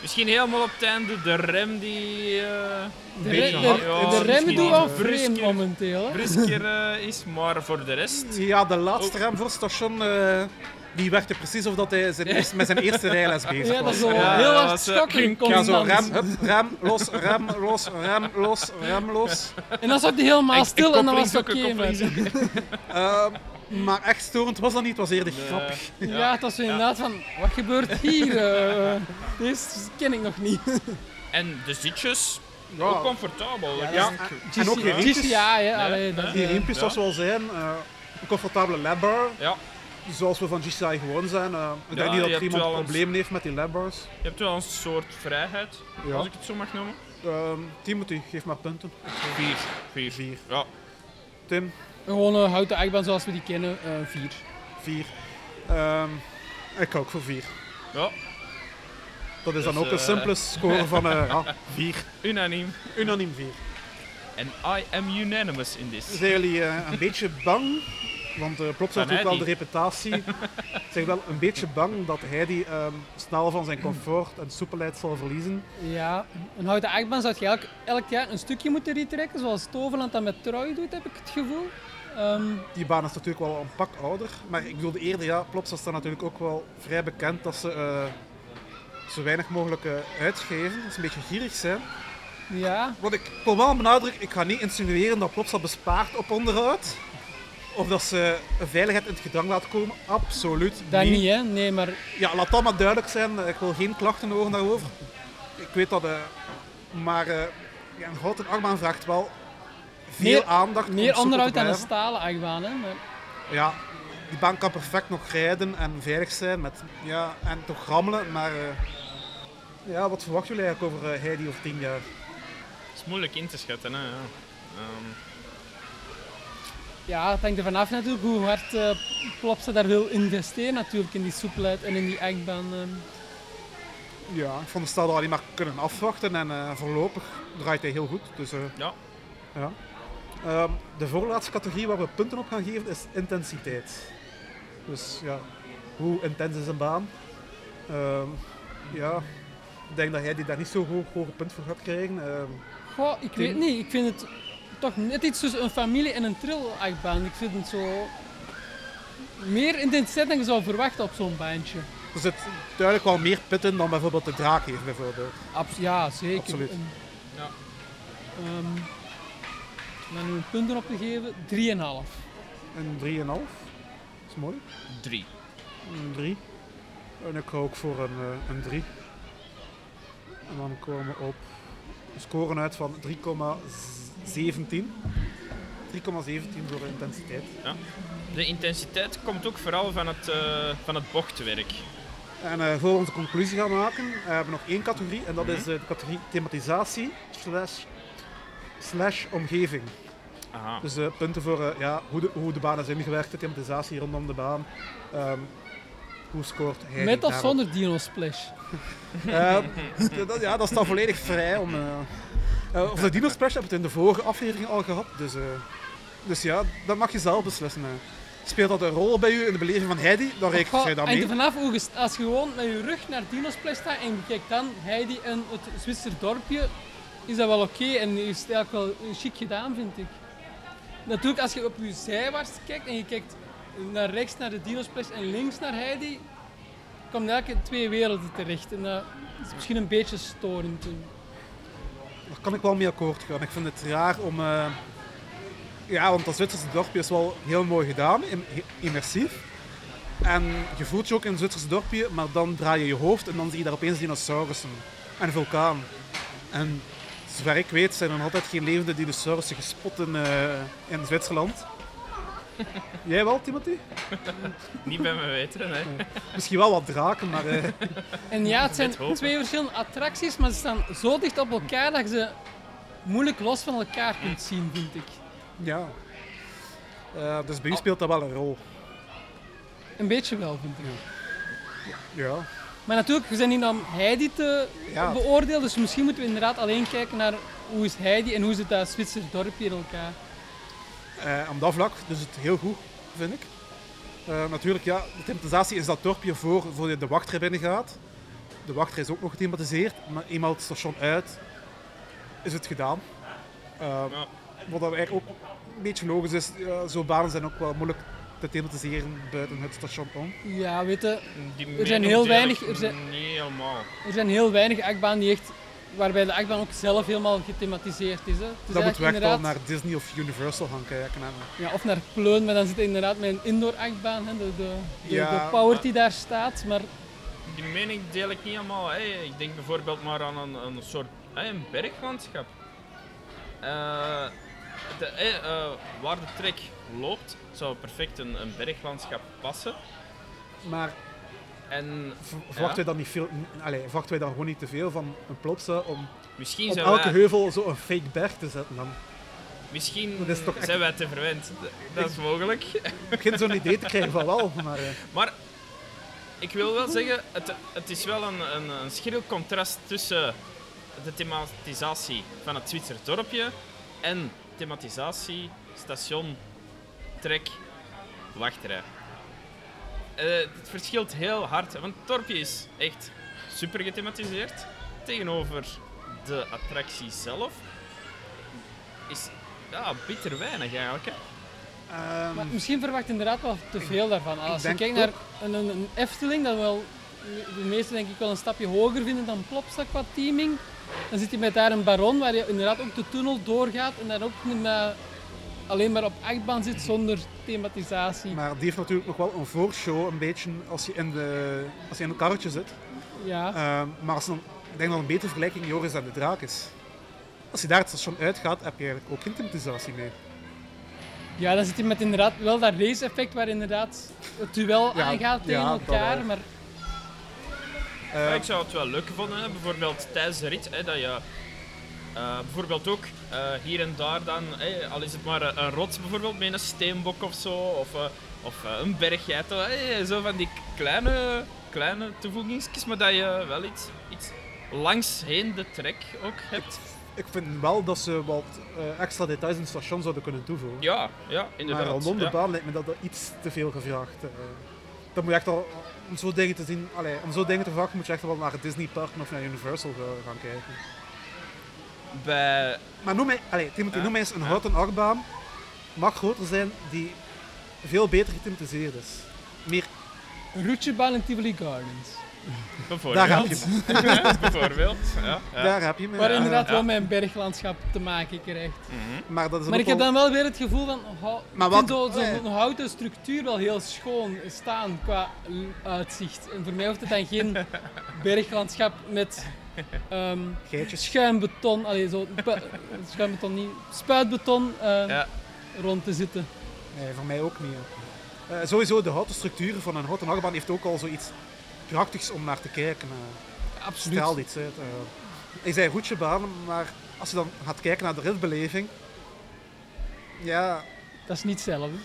Misschien helemaal op het einde de rem die... Uh, de, re- de, ja, de rem doet al vreemd momenteel. Brusker uh, is, maar voor de rest... Ja, de laatste oh. rem voor station, uh, die werkte precies of dat hij zijn eerst, met zijn eerste rijles bezig was. Ja, dat is wel ja, heel erg schokking constant. Ja, zo rem, hup, rem, los, rem, los, rem, los, rem, los. En dan zat hij helemaal stil en, en, en dan was het oké. Okay, Maar echt storend was dat niet, het was eerder nee. grappig. Ja, ja, het was inderdaad ja. van, wat gebeurt hier? Uh, deze ken ik nog niet. En de zitjes, ja. ook comfortabel. Ja, ja. G C, en ook geen riempjes. Ja, ja. Nee, nee, die riempjes, zoals ja. we al zijn, uh, een comfortabele labbar. Ja. Zoals we van G C I gewoon zijn. Uh, ik ja, denk niet dat er iemand een probleem heeft met die labbars. Je hebt wel een soort vrijheid, ja. als ik het zo mag noemen. Um, Timothy, geef maar punten. Vier. Vier. Vier. Ja. Tim? Gewoon een houten achtbaan zoals we die kennen. Uh, vier. Vier. Um, ik ook voor vier. Ja. Dat is dus dan ook uh... een simpele score van uh, ja, vier. Unaniem. Unaniem vier. En I am unanimous in this. Zijn jullie uh, een beetje bang? Want uh, Plopsa heeft ook wel de reputatie. Ik zeg wel een beetje bang dat Heidi um, snel van zijn comfort en soepelheid zal verliezen. Ja, een houten achtbaan zou je elk, elk jaar een stukje moeten retrekken, zoals Toverland dat met Troy doet, heb ik het gevoel. Um... Die baan is natuurlijk wel een pak ouder. Maar ik bedoelde eerder, ja, Plopsa staat natuurlijk ook wel vrij bekend dat ze uh, zo weinig mogelijk uh, uitgeven. Dat ze een beetje gierig zijn. Ja. Wat ik wil wel benadrukken, ik ga niet insinueren dat Plopsa bespaart op onderhoud. Of dat ze veiligheid in het gedrang laat komen, absoluut niet. Dat niet, hè? Nee, maar... Ja, laat dat maar duidelijk zijn. Ik wil geen klachten horen daarover. Ik weet dat... Uh, maar uh, ja, een houten achtbaan vraagt wel veel meer, aandacht. Meer onderhoud dan een stalen achtbaan, hè? Maar... Ja, die baan kan perfect nog rijden en veilig zijn. Met, ja, en toch rammelen, maar... Uh, ja, wat verwachten jullie eigenlijk over uh, Heidi over tien jaar? Het is moeilijk in te schatten, hè. Ja. Um... Ja, het hangt er vanaf natuurlijk hoe hard uh, Plopsa daar wil investeren natuurlijk in die soepelheid en in die achtbaan. Uh. Ja, ik vond de stad alleen maar kunnen afwachten en uh, voorlopig draait hij heel goed. Dus, uh, ja. ja. Um, de voorlaatste categorie waar we punten op gaan geven is intensiteit. Dus ja, hoe intens is een baan? Um, ja, ik denk dat jij die daar niet zo hoog, hoge punt voor gaat krijgen. Um, Goh, ik ten... weet niet. Ik vind het... Toch net iets tussen een familie en een trill-achtbaan. Ik vind het zo meer intensiteit dan je zou verwachten op zo'n baantje. Er zit duidelijk wel meer pit in dan bijvoorbeeld de Draak hier bijvoorbeeld. Abs- ja, zeker. Absoluut. Om ja. um, dan nu een punt erop te geven, drieënhalf. En drieënhalf? Dat is mooi. Drie. Een drie. En ik ga ook voor een, een drie. En dan komen we op een score uit van drie komma zeventien drie komma zeventien voor de intensiteit. Ja. De intensiteit komt ook vooral van het, uh, van het bochtwerk. En uh, voor we onze conclusie gaan maken, uh, hebben we nog één categorie. En dat mm-hmm. is uh, de categorie thematisatie slash, slash omgeving. Aha. Dus uh, punten voor uh, ja, hoe, de, hoe de baan is ingewerkt, de thematisatie rondom de baan. Um, Hoe scoort hij? Met of zonder Dino Splash? uh, dat, ja, dat staat volledig vrij om... Uh, Uh, of de Dino Splash hebben we het in de vorige aflevering al gehad, dus, uh, dus ja, dat mag je zelf beslissen. Uh. Speelt dat een rol bij u in de beleving van Heidi, dan rekent jij dat mee. En vanaf als je gewoon met je rug naar Dino Splash staat en je kijkt dan Heidi en het Zwitser dorpje, is dat wel oké okay en is het eigenlijk wel chic gedaan, vind ik. Natuurlijk, als je op je zijwaarts kijkt en je kijkt naar rechts naar de Dino Splash en links naar Heidi, komen eigenlijk twee werelden terecht en dat is misschien een beetje storend. Daar kan ik wel mee akkoord gaan. Ik vind het raar om... Uh... Ja, want dat Zwitserse dorpje is wel heel mooi gedaan, immersief. En je voelt je ook in het Zwitserse dorpje, maar dan draai je je hoofd en dan zie je daar opeens dinosaurussen. En vulkaan. En zover ik weet zijn er altijd geen levende dinosaurussen gespot in, uh, in Zwitserland. Jij wel, Timothy? Niet bij me weten, hè. Nee. Misschien wel wat draken, maar... Eh. En ja, het zijn twee verschillende attracties, maar ze staan zo dicht op elkaar dat je ze moeilijk los van elkaar kunt zien, vind ik. Ja. Uh, dus bij u speelt dat wel een rol. Een beetje wel, vind ik. Ja. ja. Maar natuurlijk, we zijn niet om Heidi te ja. beoordelen, dus misschien moeten we inderdaad alleen kijken naar hoe is Heidi en hoe zit dat Zwitser dorpje in elkaar. Uh, op dat vlak, dus het heel goed, vind ik. Uh, natuurlijk, ja, de thematisatie is dat dorpje voor, voor je de wachtrij binnen gaat. De wachtrij is ook nog gethematiseerd, maar eenmaal het station uit is het gedaan. Uh, wat dan eigenlijk ook een beetje logisch is, ja, zo'n banen zijn ook wel moeilijk te thematiseren buiten het station om. Ja, weet je, er zijn heel weinig... Er zijn, niet helemaal. Er zijn heel weinig achtbanen die echt waarbij de achtbaan ook zelf helemaal gethematiseerd is. Hè. Dus dat moet wel inderdaad... naar Disney of Universal gaan kijken. En... Ja, of naar Pleun, maar dan zit je inderdaad met een indoor-achtbaan, hè, de, de, de, ja, de power maar... die daar staat. Maar... Die mening deel ik niet helemaal. Hè. Ik denk bijvoorbeeld maar aan een, een soort hè, een berglandschap. Uh, de, hè, uh, waar de trek loopt, zou perfect een, een berglandschap passen. Maar... En, verwachten, ja. wij dan niet veel, allez, verwachten wij dan gewoon niet te veel van een Plopsa om misschien op elke wij... heuvel zo een fake berg te zetten? Dan. Misschien dat is toch echt... zijn wij te verwend. Dat is mogelijk. Ik begin zo'n idee te krijgen van wel. Maar, eh. maar ik wil wel zeggen, het, het is wel een, een, een schril contrast tussen de thematisatie van het Zwitser dorpje en thematisatie, station, trek, wachtrij. Uh, het verschilt heel hard, want het dorpje is echt super gethematiseerd. Tegenover de attractie zelf is ja, bitter weinig eigenlijk. Hè? Um, maar misschien verwacht inderdaad wel te veel daarvan. Als je kijkt naar een, een Efteling, dat wel de meesten denk ik wel een stapje hoger vinden dan Plopsa qua teaming. Dan zit je met daar een baron waar je inderdaad ook de tunnel doorgaat en daar ook niet meer... alleen maar op achtbaan zit zonder thematisatie. Maar die heeft natuurlijk nog wel een voorshow, een beetje, als je in, de, als je in een karretje zit. Ja. Uh, maar als dan, ik denk dat een betere vergelijking Joris en de Draak is. Als je daar het station uitgaat, heb je eigenlijk ook geen thematisatie meer. Ja, dan zit je met inderdaad wel dat race-effect waar inderdaad het duel ja, aangaat tegen ja, elkaar. Maar... Uh, ik zou het wel leuk vinden, hè. Bijvoorbeeld tijdens de rit, hè, dat je... Uh, bijvoorbeeld ook uh, hier en daar dan, hey, al is het maar een, een rots bijvoorbeeld met een steenbok of zo, of, uh, of uh, een berggeit, hey, zo van die kleine, kleine toevoegingsjes, maar dat je wel iets, iets langsheen de trek ook hebt. Ik, ik vind wel dat ze wat uh, extra details in het station zouden kunnen toevoegen. Ja, ja inderdaad. Maar rondom de ja. baan lijkt me dat, dat iets te veel gevraagd. Uh, dat moet je echt al, om zo dingen te zien, allez, om zo dingen te vragen moet je echt wel naar het Disney Park of naar Universal gaan kijken. Bij... Maar noem mij, allez, Timothy, ja, noem mij eens een ja. houten achtbaan, mag groter zijn, die veel beter gethematiseerd is. Meer... Roetjebaan in Tivoli Gardens. Bijvoorbeeld. Daar heb je hem. Ja, bijvoorbeeld. Ja, ja. Daar heb je hem. Waar inderdaad ja. wel met een berglandschap te maken krijgt. Mm-hmm. Maar, dat is maar ik heb dan wel weer het gevoel van, hou... maar wat... zo'n nee. houten structuur wel heel schoon staan qua uitzicht. En voor mij hoeft het dan geen berglandschap met... Um, schuimbeton, allee, zo, pu- schuimbeton niet, spuitbeton uh, ja. rond te zitten. Nee, voor mij ook niet. Uh, sowieso, de houten structuur van een houten achtbaan heeft ook al zoiets krachtigs om naar te kijken. Uh, Absoluut. Stel iets uit. Uh, ik zei Roetjebaan, maar als je dan gaat kijken naar de ritbeleving, ja... Dat is niet hetzelfde,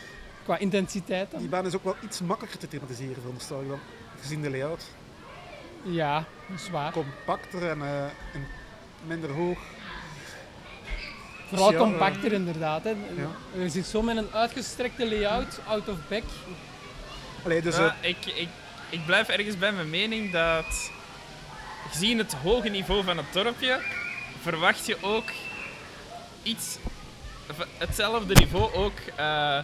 qua intensiteit dan. Die baan is ook wel iets makkelijker te thematiseren, veronderstel ik dan, gezien de layout. Ja, zwaar. Compacter en, uh, en minder hoog. Vooral ja, compacter, uh, inderdaad. Hè. Ja. Je zit zo met een uitgestrekte layout, out of back. Allee, dus, uh, uh, ik, ik, ik blijf ergens bij mijn mening dat, gezien het hoge niveau van het dorpje, verwacht je ook iets, hetzelfde niveau ook uh,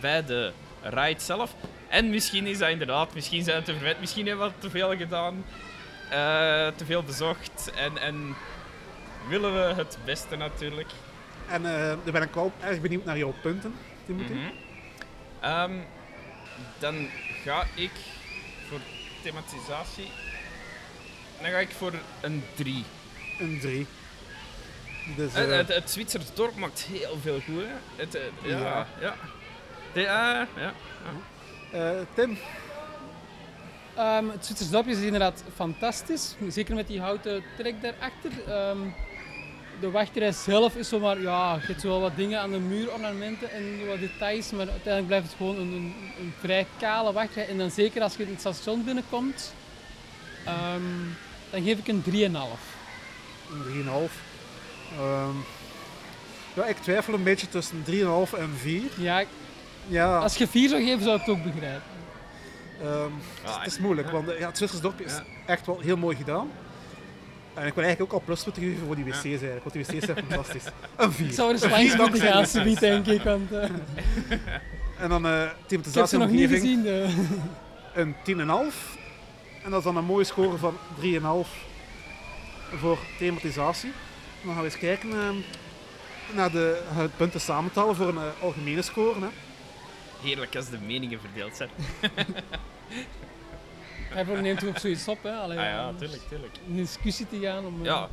bij de ride zelf. En misschien is dat inderdaad, misschien zijn we te verwend, misschien hebben we te veel gedaan, uh, te veel bezocht en, en willen we het beste natuurlijk. En uh, daar ben ik wel erg benieuwd naar jouw punten, Timothy. Mm-hmm. Um, dan ga ik voor thematisatie, dan ga ik voor een drie. Een drie. Dus, uh... het, het Zwitser dorp maakt heel veel goed, hè. Het, uh, ja, ja. ja. De, uh, ja, ja. Uh, Tim? Um, het Zwitsers dorpje is inderdaad fantastisch, zeker met die houten trek daarachter. Um, de wachtrij zelf is zomaar, ja, je hebt wel wat dingen aan de muur, ornamenten en wat details, maar uiteindelijk blijft het gewoon een, een, een vrij kale wachtrij. En dan zeker als je in het station binnenkomt, um, dan geef ik een drie komma vijf. Een drie komma vijf? Um, ja, ik twijfel een beetje tussen drie komma vijf en vier. Ja, Ja. Als je vier zou geven, zou ik het ook begrijpen. Um, het, is, het is moeilijk, want ja, het Zwitsers dorpje is ja. echt wel heel mooi gedaan. En ik wil eigenlijk ook al pluspunten geven voor die wc's eigenlijk, want die wc's zijn fantastisch. Een vier. Ik zou er Swaniansburg moeten gaan, ze niet, denk ik. Want, uh... en dan uh, thematisatie en omgeving. Ik heb ze nog niet gezien. Uh. Een tien komma vijf. En dat is dan een mooie score van drie komma vijf. voor thematisatie. Dan gaan we eens kijken uh, naar de uh, punten samen tellen voor een uh, algemene score. Hè. Heerlijk als de meningen verdeeld zijn. Hij neemt ook zoiets op, hè? Allee, ah ja, tuurlijk, tuurlijk. Een discussie te gaan om... Uh... Ja,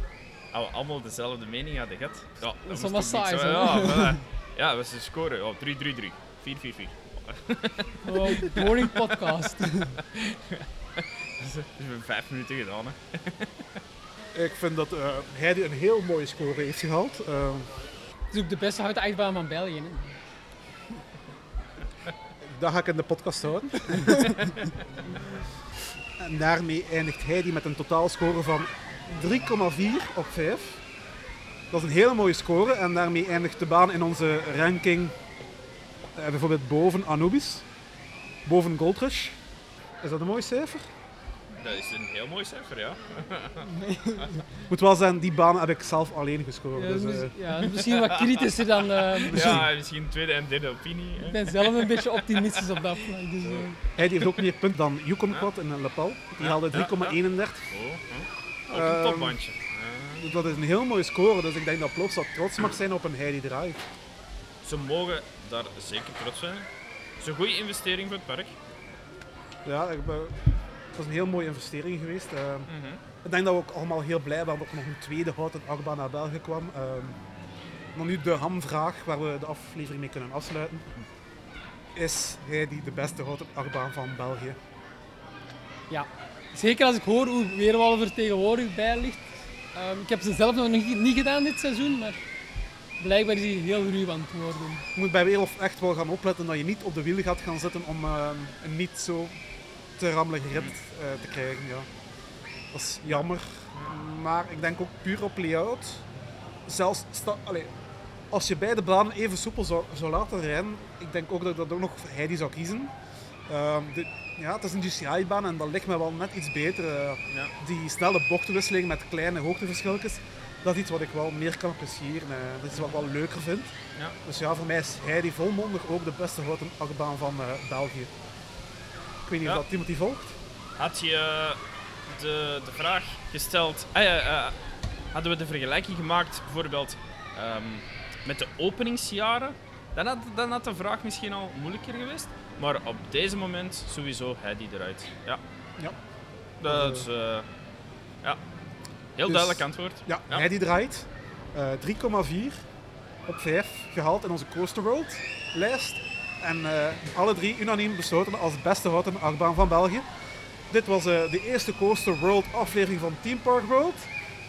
als we allemaal dezelfde mening hadden gehad. Ja, dat is allemaal saai, zo. Ja, voilà. Ja, dat is de score. Oh, drie drie drie. vier vier vier. Oh, boring podcast. Dat is in vijf minuten gedaan, hè. Ik vind dat uh, Heidi een heel mooie score heeft gehaald. Uh... Het is ook de beste houtijsbaan van België, hè. Dat ga ik in de podcast houden. En daarmee eindigt Heidi met een totaalscore van drie komma vier op vijf. Dat is een hele mooie score en daarmee eindigt de baan in onze ranking eh, bijvoorbeeld boven Anubis, boven Gold Rush. Is dat een mooi cijfer? Dat is een heel mooi cijfer, ja. Moet wel zijn, die baan heb ik zelf alleen gescoord. Ja, dus, uh... ja, misschien wat kritischer dan... Uh... Ja, misschien tweede en derde opinie. Hè. Ik ben zelf een beetje optimistisch op dat vlak. Dus, uh... Hij heeft ook meer punten dan Yukon-Quad in Lapal. Die haalde drie komma eenendertig. Oh, ook een topbandje. Uh... Dat is een heel mooie score, dus ik denk dat Plopsa trots mag zijn op een Heidi The Ride. Ze mogen daar zeker trots zijn. Het is een goede investering voor het park. Ja, ik ben... Het was een heel mooie investering geweest. Uh, mm-hmm. Ik denk dat we ook allemaal heel blij waren dat er nog een tweede houten achtbaan naar België kwam. Uh, maar nu de hamvraag waar we de aflevering mee kunnen afsluiten. Is Heidi de beste houten achtbaan van België? Ja, zeker als ik hoor hoe Werewolf er tegenwoordig bij ligt. Uh, ik heb ze zelf nog niet, niet gedaan dit seizoen, maar blijkbaar is hij heel ruw aan het worden. Je moet bij Werewolf echt wel gaan opletten dat je niet op de wielen gaat gaan zitten om uh, een niet zo... te rammelen grip uh, te krijgen, ja. Dat is jammer, maar ik denk ook puur op layout. Zelfs, sta- Allee, als je beide banen even soepel zou, zou laten rijden, ik denk ook dat ik dat ook nog voor Heidi zou kiezen. Uh, de, ja, het is een G C I-baan en dat ligt me wel net iets beter. Uh, ja. Die snelle bochtenwisseling met kleine hoogteverschilletjes, dat is iets wat ik wel meer kan appreciëren. Uh, dat is iets wat ik wel leuker vind. Ja. Dus ja, voor mij is Heidi volmondig ook de beste houten achtbaan van uh, België. Ik weet niet ja. of dat Timothy volgt. Had je uh, de, de vraag gesteld... Ah ja, uh, hadden we de vergelijking gemaakt bijvoorbeeld um, met de openingsjaren, dan had, dan had de vraag misschien al moeilijker geweest. Maar op deze moment sowieso Heidi eruit. Ja. ja. Dat is... Uh, ja. Heel dus, duidelijk antwoord. Ja, ja. Heidi eruit. Uh, drie komma vier op vijf gehaald in onze Coaster World lijst. En uh, alle drie unaniem besloten als beste houten achtbaan van België. Dit was uh, de eerste Coaster World aflevering van Theme Park World.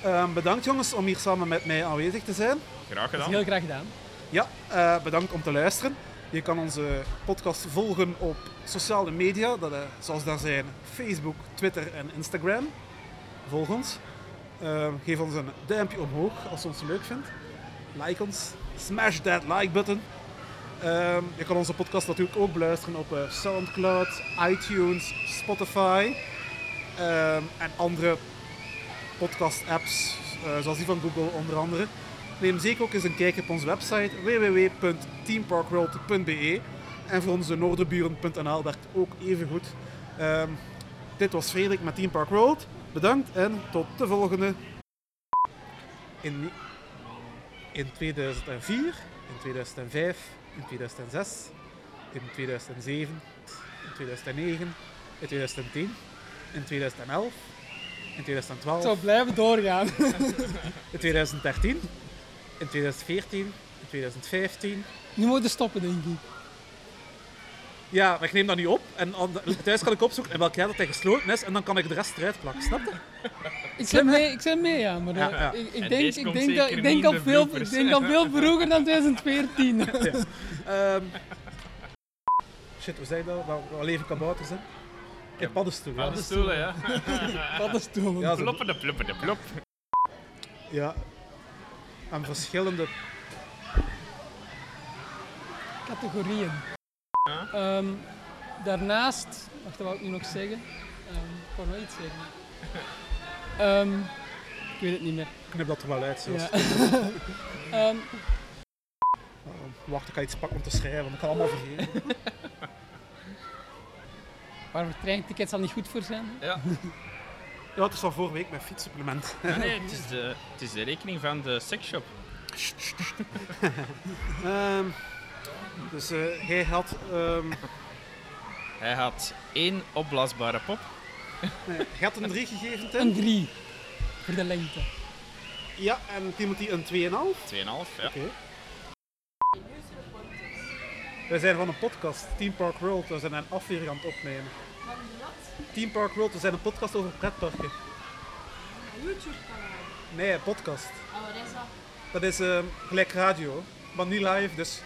Uh, bedankt jongens om hier samen met mij aanwezig te zijn. Graag gedaan. Heel graag gedaan. Ja, uh, bedankt om te luisteren. Je kan onze podcast volgen op sociale media, dat, uh, zoals daar zijn Facebook, Twitter en Instagram. Volg ons. Uh, geef ons een duimpje omhoog als je ons leuk vindt. Like ons. Smash that like button. Uh, je kan onze podcast natuurlijk ook beluisteren op uh, Soundcloud, iTunes, Spotify uh, en andere podcast-apps, uh, zoals die van Google onder andere. Neem zeker ook eens een kijkje op onze website w w w punt theme park world punt b e en voor onze noorderburen punt n l werkt ook even goed. Uh, dit was Frederik met Theme Park World. Bedankt en tot de volgende. In, in tweeduizend vier, in tweeduizend vijf... in tweeduizend zes, in tweeduizend zeven, in tweeduizend negen, in tweeduizend tien, in tweeduizend elf, in tweeduizend twaalf... Het zou blijven doorgaan. In tweeduizend dertien, in tweeduizend veertien, in tweeduizend vijftien... Nu moet je stoppen, denk ik. Ja, maar ik neem dat nu op en thuis kan ik opzoeken in welk jaar dat hij gesloten is en dan kan ik de rest eruit plakken, snap je? Ik ben mee, ik ben mee, ja, maar ja, ja. Ik, ik denk, ik denk, dat, ik denk al veel, ik denk al veel vroeger dan tweeduizend veertien. Ja. Um, shit, hoe zei je dat? Wat leven kabouters, hè? Ja, paddenstoelen. Paddenstoelen, ja. Paddenstoelen. Ja, ploppende, ploppende, plop. Ja, aan verschillende... categorieën. Ja. Um, daarnaast, wacht, dat wou ik nu nog zeggen. Um, ik wou wel iets zeggen. Um, ik weet het niet meer. Ik knip dat er wel uit, zelfs. Ja. um. uh, wacht, ik ga iets pakken om te schrijven, want ik kan allemaal vergeten. Waar voor treintickets al niet goed voor zijn? Hè? Ja. Ja, het is al vorige week mijn fietssupplement. Nee, nee, het is de, het is de rekening van de sexshop. um, dus uh, hij had... Um... Hij had één opblaasbare pop. Hij had een drie gegeven, Tim. Een drie. Voor de lengte. Ja, en Timothy een twee komma vijf. twee komma vijf, ja. Okay. We zijn van een podcast, Theme Park World. We zijn een aflevering aan het opnemen. Theme Park World, we zijn een podcast over pretparken. YouTube-kanaal? Nee, een podcast. Oh, wat is dat? Dat is uh, gelijk radio, maar niet live, dus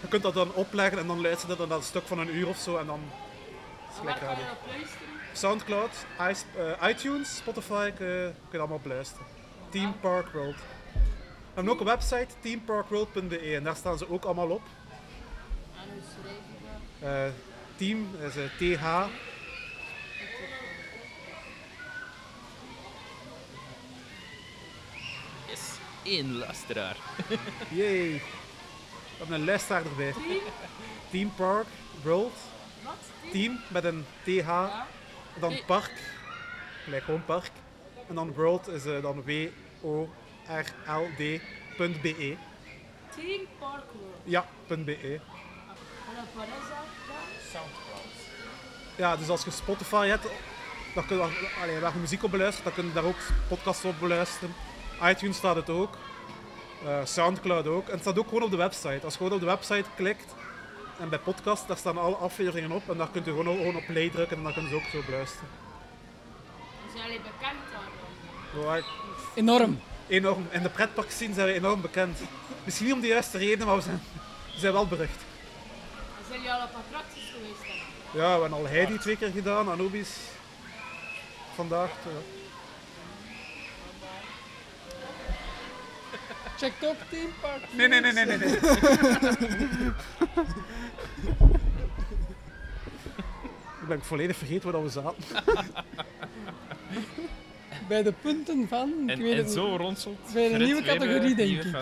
je kunt dat dan opleggen en dan luisteren dat naar een stuk van een uur of zo en dan is het gelijk radio. Soundcloud, iTunes, Spotify, kun je allemaal op luisteren. Theme Park World. We hebben ook een website, theme park world punt b e, en daar staan ze ook allemaal op. En hoe schrijf je dat? Team, dat is T H. Yes, één luisteraar. Yay. We hebben een luisteraar erbij. Team? Theme Park World. Wat? Team, team met een T H. Ja. En dan park, gelijk gewoon park. En dan world is uh, dan W O R L D punt B E. Team Park World? Ja, .be. En wat is dat dan? Soundcloud. Ja, dus als je Spotify hebt, dan kun je, allee, waar je muziek op beluistert, dan kun je daar ook podcasts op beluisteren. iTunes staat het ook. Uh, Soundcloud ook. En het staat ook gewoon op de website. Als je gewoon op de website klikt, en bij podcast, daar staan alle afleveringen op. En daar kunt u gewoon, gewoon op play drukken en dan kunnen ze ook zo beluisteren. Zijn jullie bekend daarvan? Right. Enorm. Enorm. In de pretpark scene zijn we enorm bekend. Misschien niet om de juiste reden, maar we zijn, we zijn wel berucht. En zijn jullie al op attracties geweest dan? Ja, we hebben al Heidi twee keer gedaan, Anubis. Vandaag. Ja. Check op Theme Park. Nee, nee, nee, nee, nee. nee. Ik ben volledig vergeten waar we zaten. Bij de punten van... En, en een, zo ronselt. Bij een nieuwe categorie, denk ik.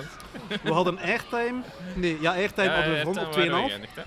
We hadden airtime... Nee, ja, airtime ja, hadden we airtime op twee komma vijf.